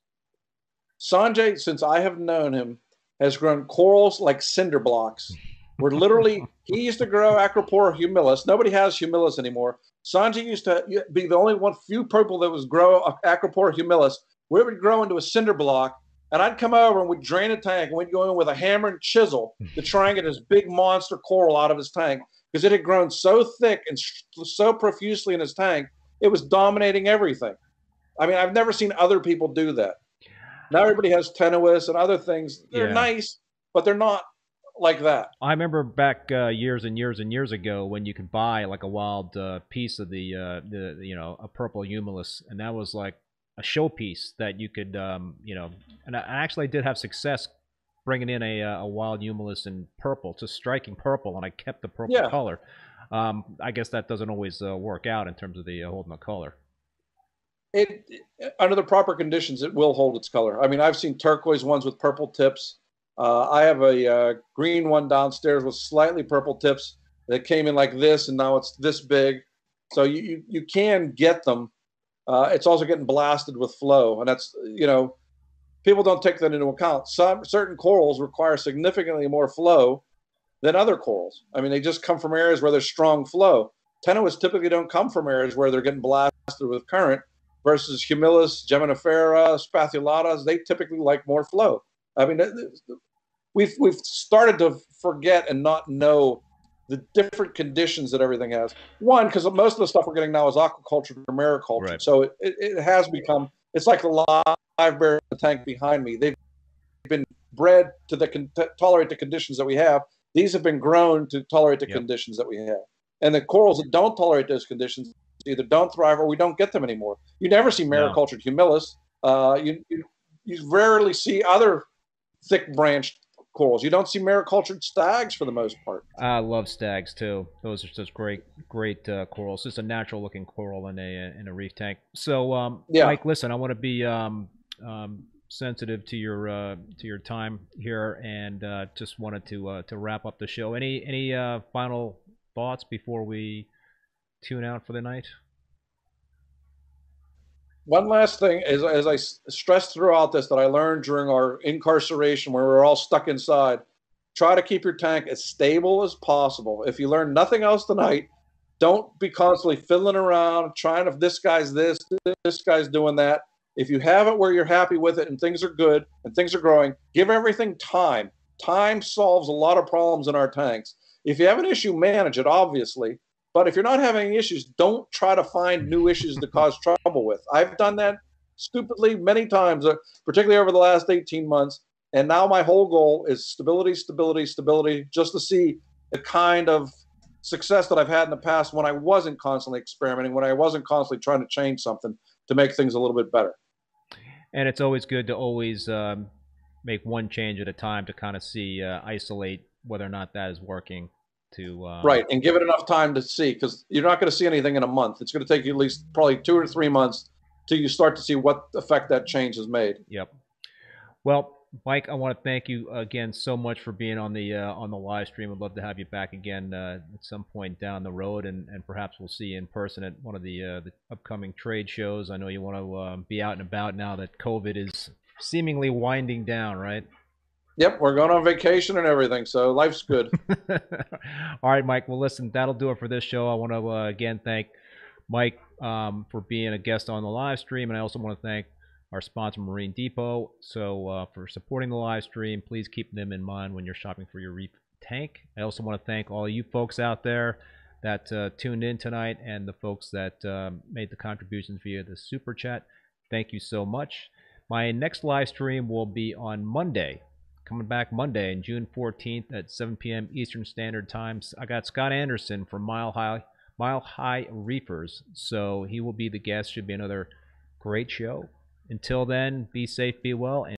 Sanjay, since I have known him, has grown corals like cinder blocks We're literally, he used to grow Acropora humilis. Nobody has humilis anymore. Sanjay used to be the only one, few people that was grow Acropora humilis. We would grow into a cinder block, and I'd come over and we'd drain a tank, and we'd go in with a hammer and chisel to try and get this big monster coral out of his tank, because it had grown so thick and so profusely in his tank, it was dominating everything. I mean, I've never seen other people do that. Now everybody has tenuous and other things. They're yeah. nice, but they're not like that. I remember back uh, years and years and years ago when you could buy like a wild uh, piece of the, uh, the, you know, a purple humilis, and that was like a showpiece that you could, um, you know, and I actually did have success bringing in a, a wild humilis in purple, just striking purple, and I kept the purple yeah. color. Um, I guess that doesn't always uh, work out in terms of the uh, holding the color. It, under the proper conditions, it will hold its color. I mean, I've seen turquoise ones with purple tips. Uh, I have a uh, green one downstairs with slightly purple tips that came in like this, and now it's this big. So you, you, you can get them. Uh, it's also getting blasted with flow, and that's, you know, people don't take that into account. Some certain corals require significantly more flow than other corals. I mean, they just come from areas where there's strong flow. Tenuous typically don't come from areas where they're getting blasted with current, versus humilis, geminifera, spathulatas, they typically like more flow. I mean, we've, we've started to forget and not know the different conditions that everything has. One, because most of the stuff we're getting now is aquaculture or mariculture. Right. So it, it has become, it's like the live bear in the tank behind me. They've been bred to the to tolerate the conditions that we have. These have been grown to tolerate the yep. conditions that we have. And the corals that don't tolerate those conditions either don't thrive or we don't get them anymore. You never see maricultured no. humilis. Uh, you, you you rarely see other thick branched corals. You don't see maricultured stags for the most part. I love stags too. Those are just great, great uh, corals. Just a natural looking coral in a in a reef tank. So, um, yeah. Mike, listen, I want to be um, um, sensitive to your uh, to your time here, and uh, just wanted to uh, to wrap up the show. Any any uh, final thoughts before we tune out for the night? One last thing is, as I stressed throughout this, that I learned during our incarceration where we were all stuck inside, try to keep your tank as stable as possible. If you learn nothing else tonight, don't be constantly fiddling around trying if this guy's this, this guy's doing that. If you have it where you're happy with it and things are good and things are growing, give everything time. Time solves a lot of problems in our tanks. If you have an issue, manage it, obviously. But if you're not having issues, don't try to find new issues to cause trouble with. I've done that stupidly many times, particularly over the last eighteen months. And now my whole goal is stability, stability, stability, just to see the kind of success that I've had in the past when I wasn't constantly experimenting, when I wasn't constantly trying to change something to make things a little bit better. And it's always good to always um, make one change at a time to kind of see, uh, isolate whether or not that is working. To, um, right, and give it enough time to see, because you're not going to see anything in a month. It's going to take you at least probably two or three months till you start to see what effect that change has made. Yep. Well, Mike, I want to thank you again so much for being on the uh, on the live stream. I'd love to have you back again uh, at some point down the road, and, and perhaps we'll see you in person at one of the, uh, the upcoming trade shows. I know you want to uh, be out and about now that COVID is seemingly winding down, right? Yep, we're going on vacation and everything, so life's good. All right, Mike. Well, listen, that'll do it for this show. I want to, uh, again, thank Mike um, for being a guest on the live stream, and I also want to thank our sponsor, Marine Depot, so uh, for supporting the live stream. Please keep them in mind when you're shopping for your reef tank. I also want to thank all you folks out there that uh, tuned in tonight and the folks that uh, made the contributions via the Super Chat. Thank you so much. My next live stream will be on Monday. Coming back Monday and June fourteenth at seven p m Eastern Standard Time. I got Scott Anderson from Mile High Mile High Reefers, so he will be the guest. Should be another great show. Until then, be safe, be well, and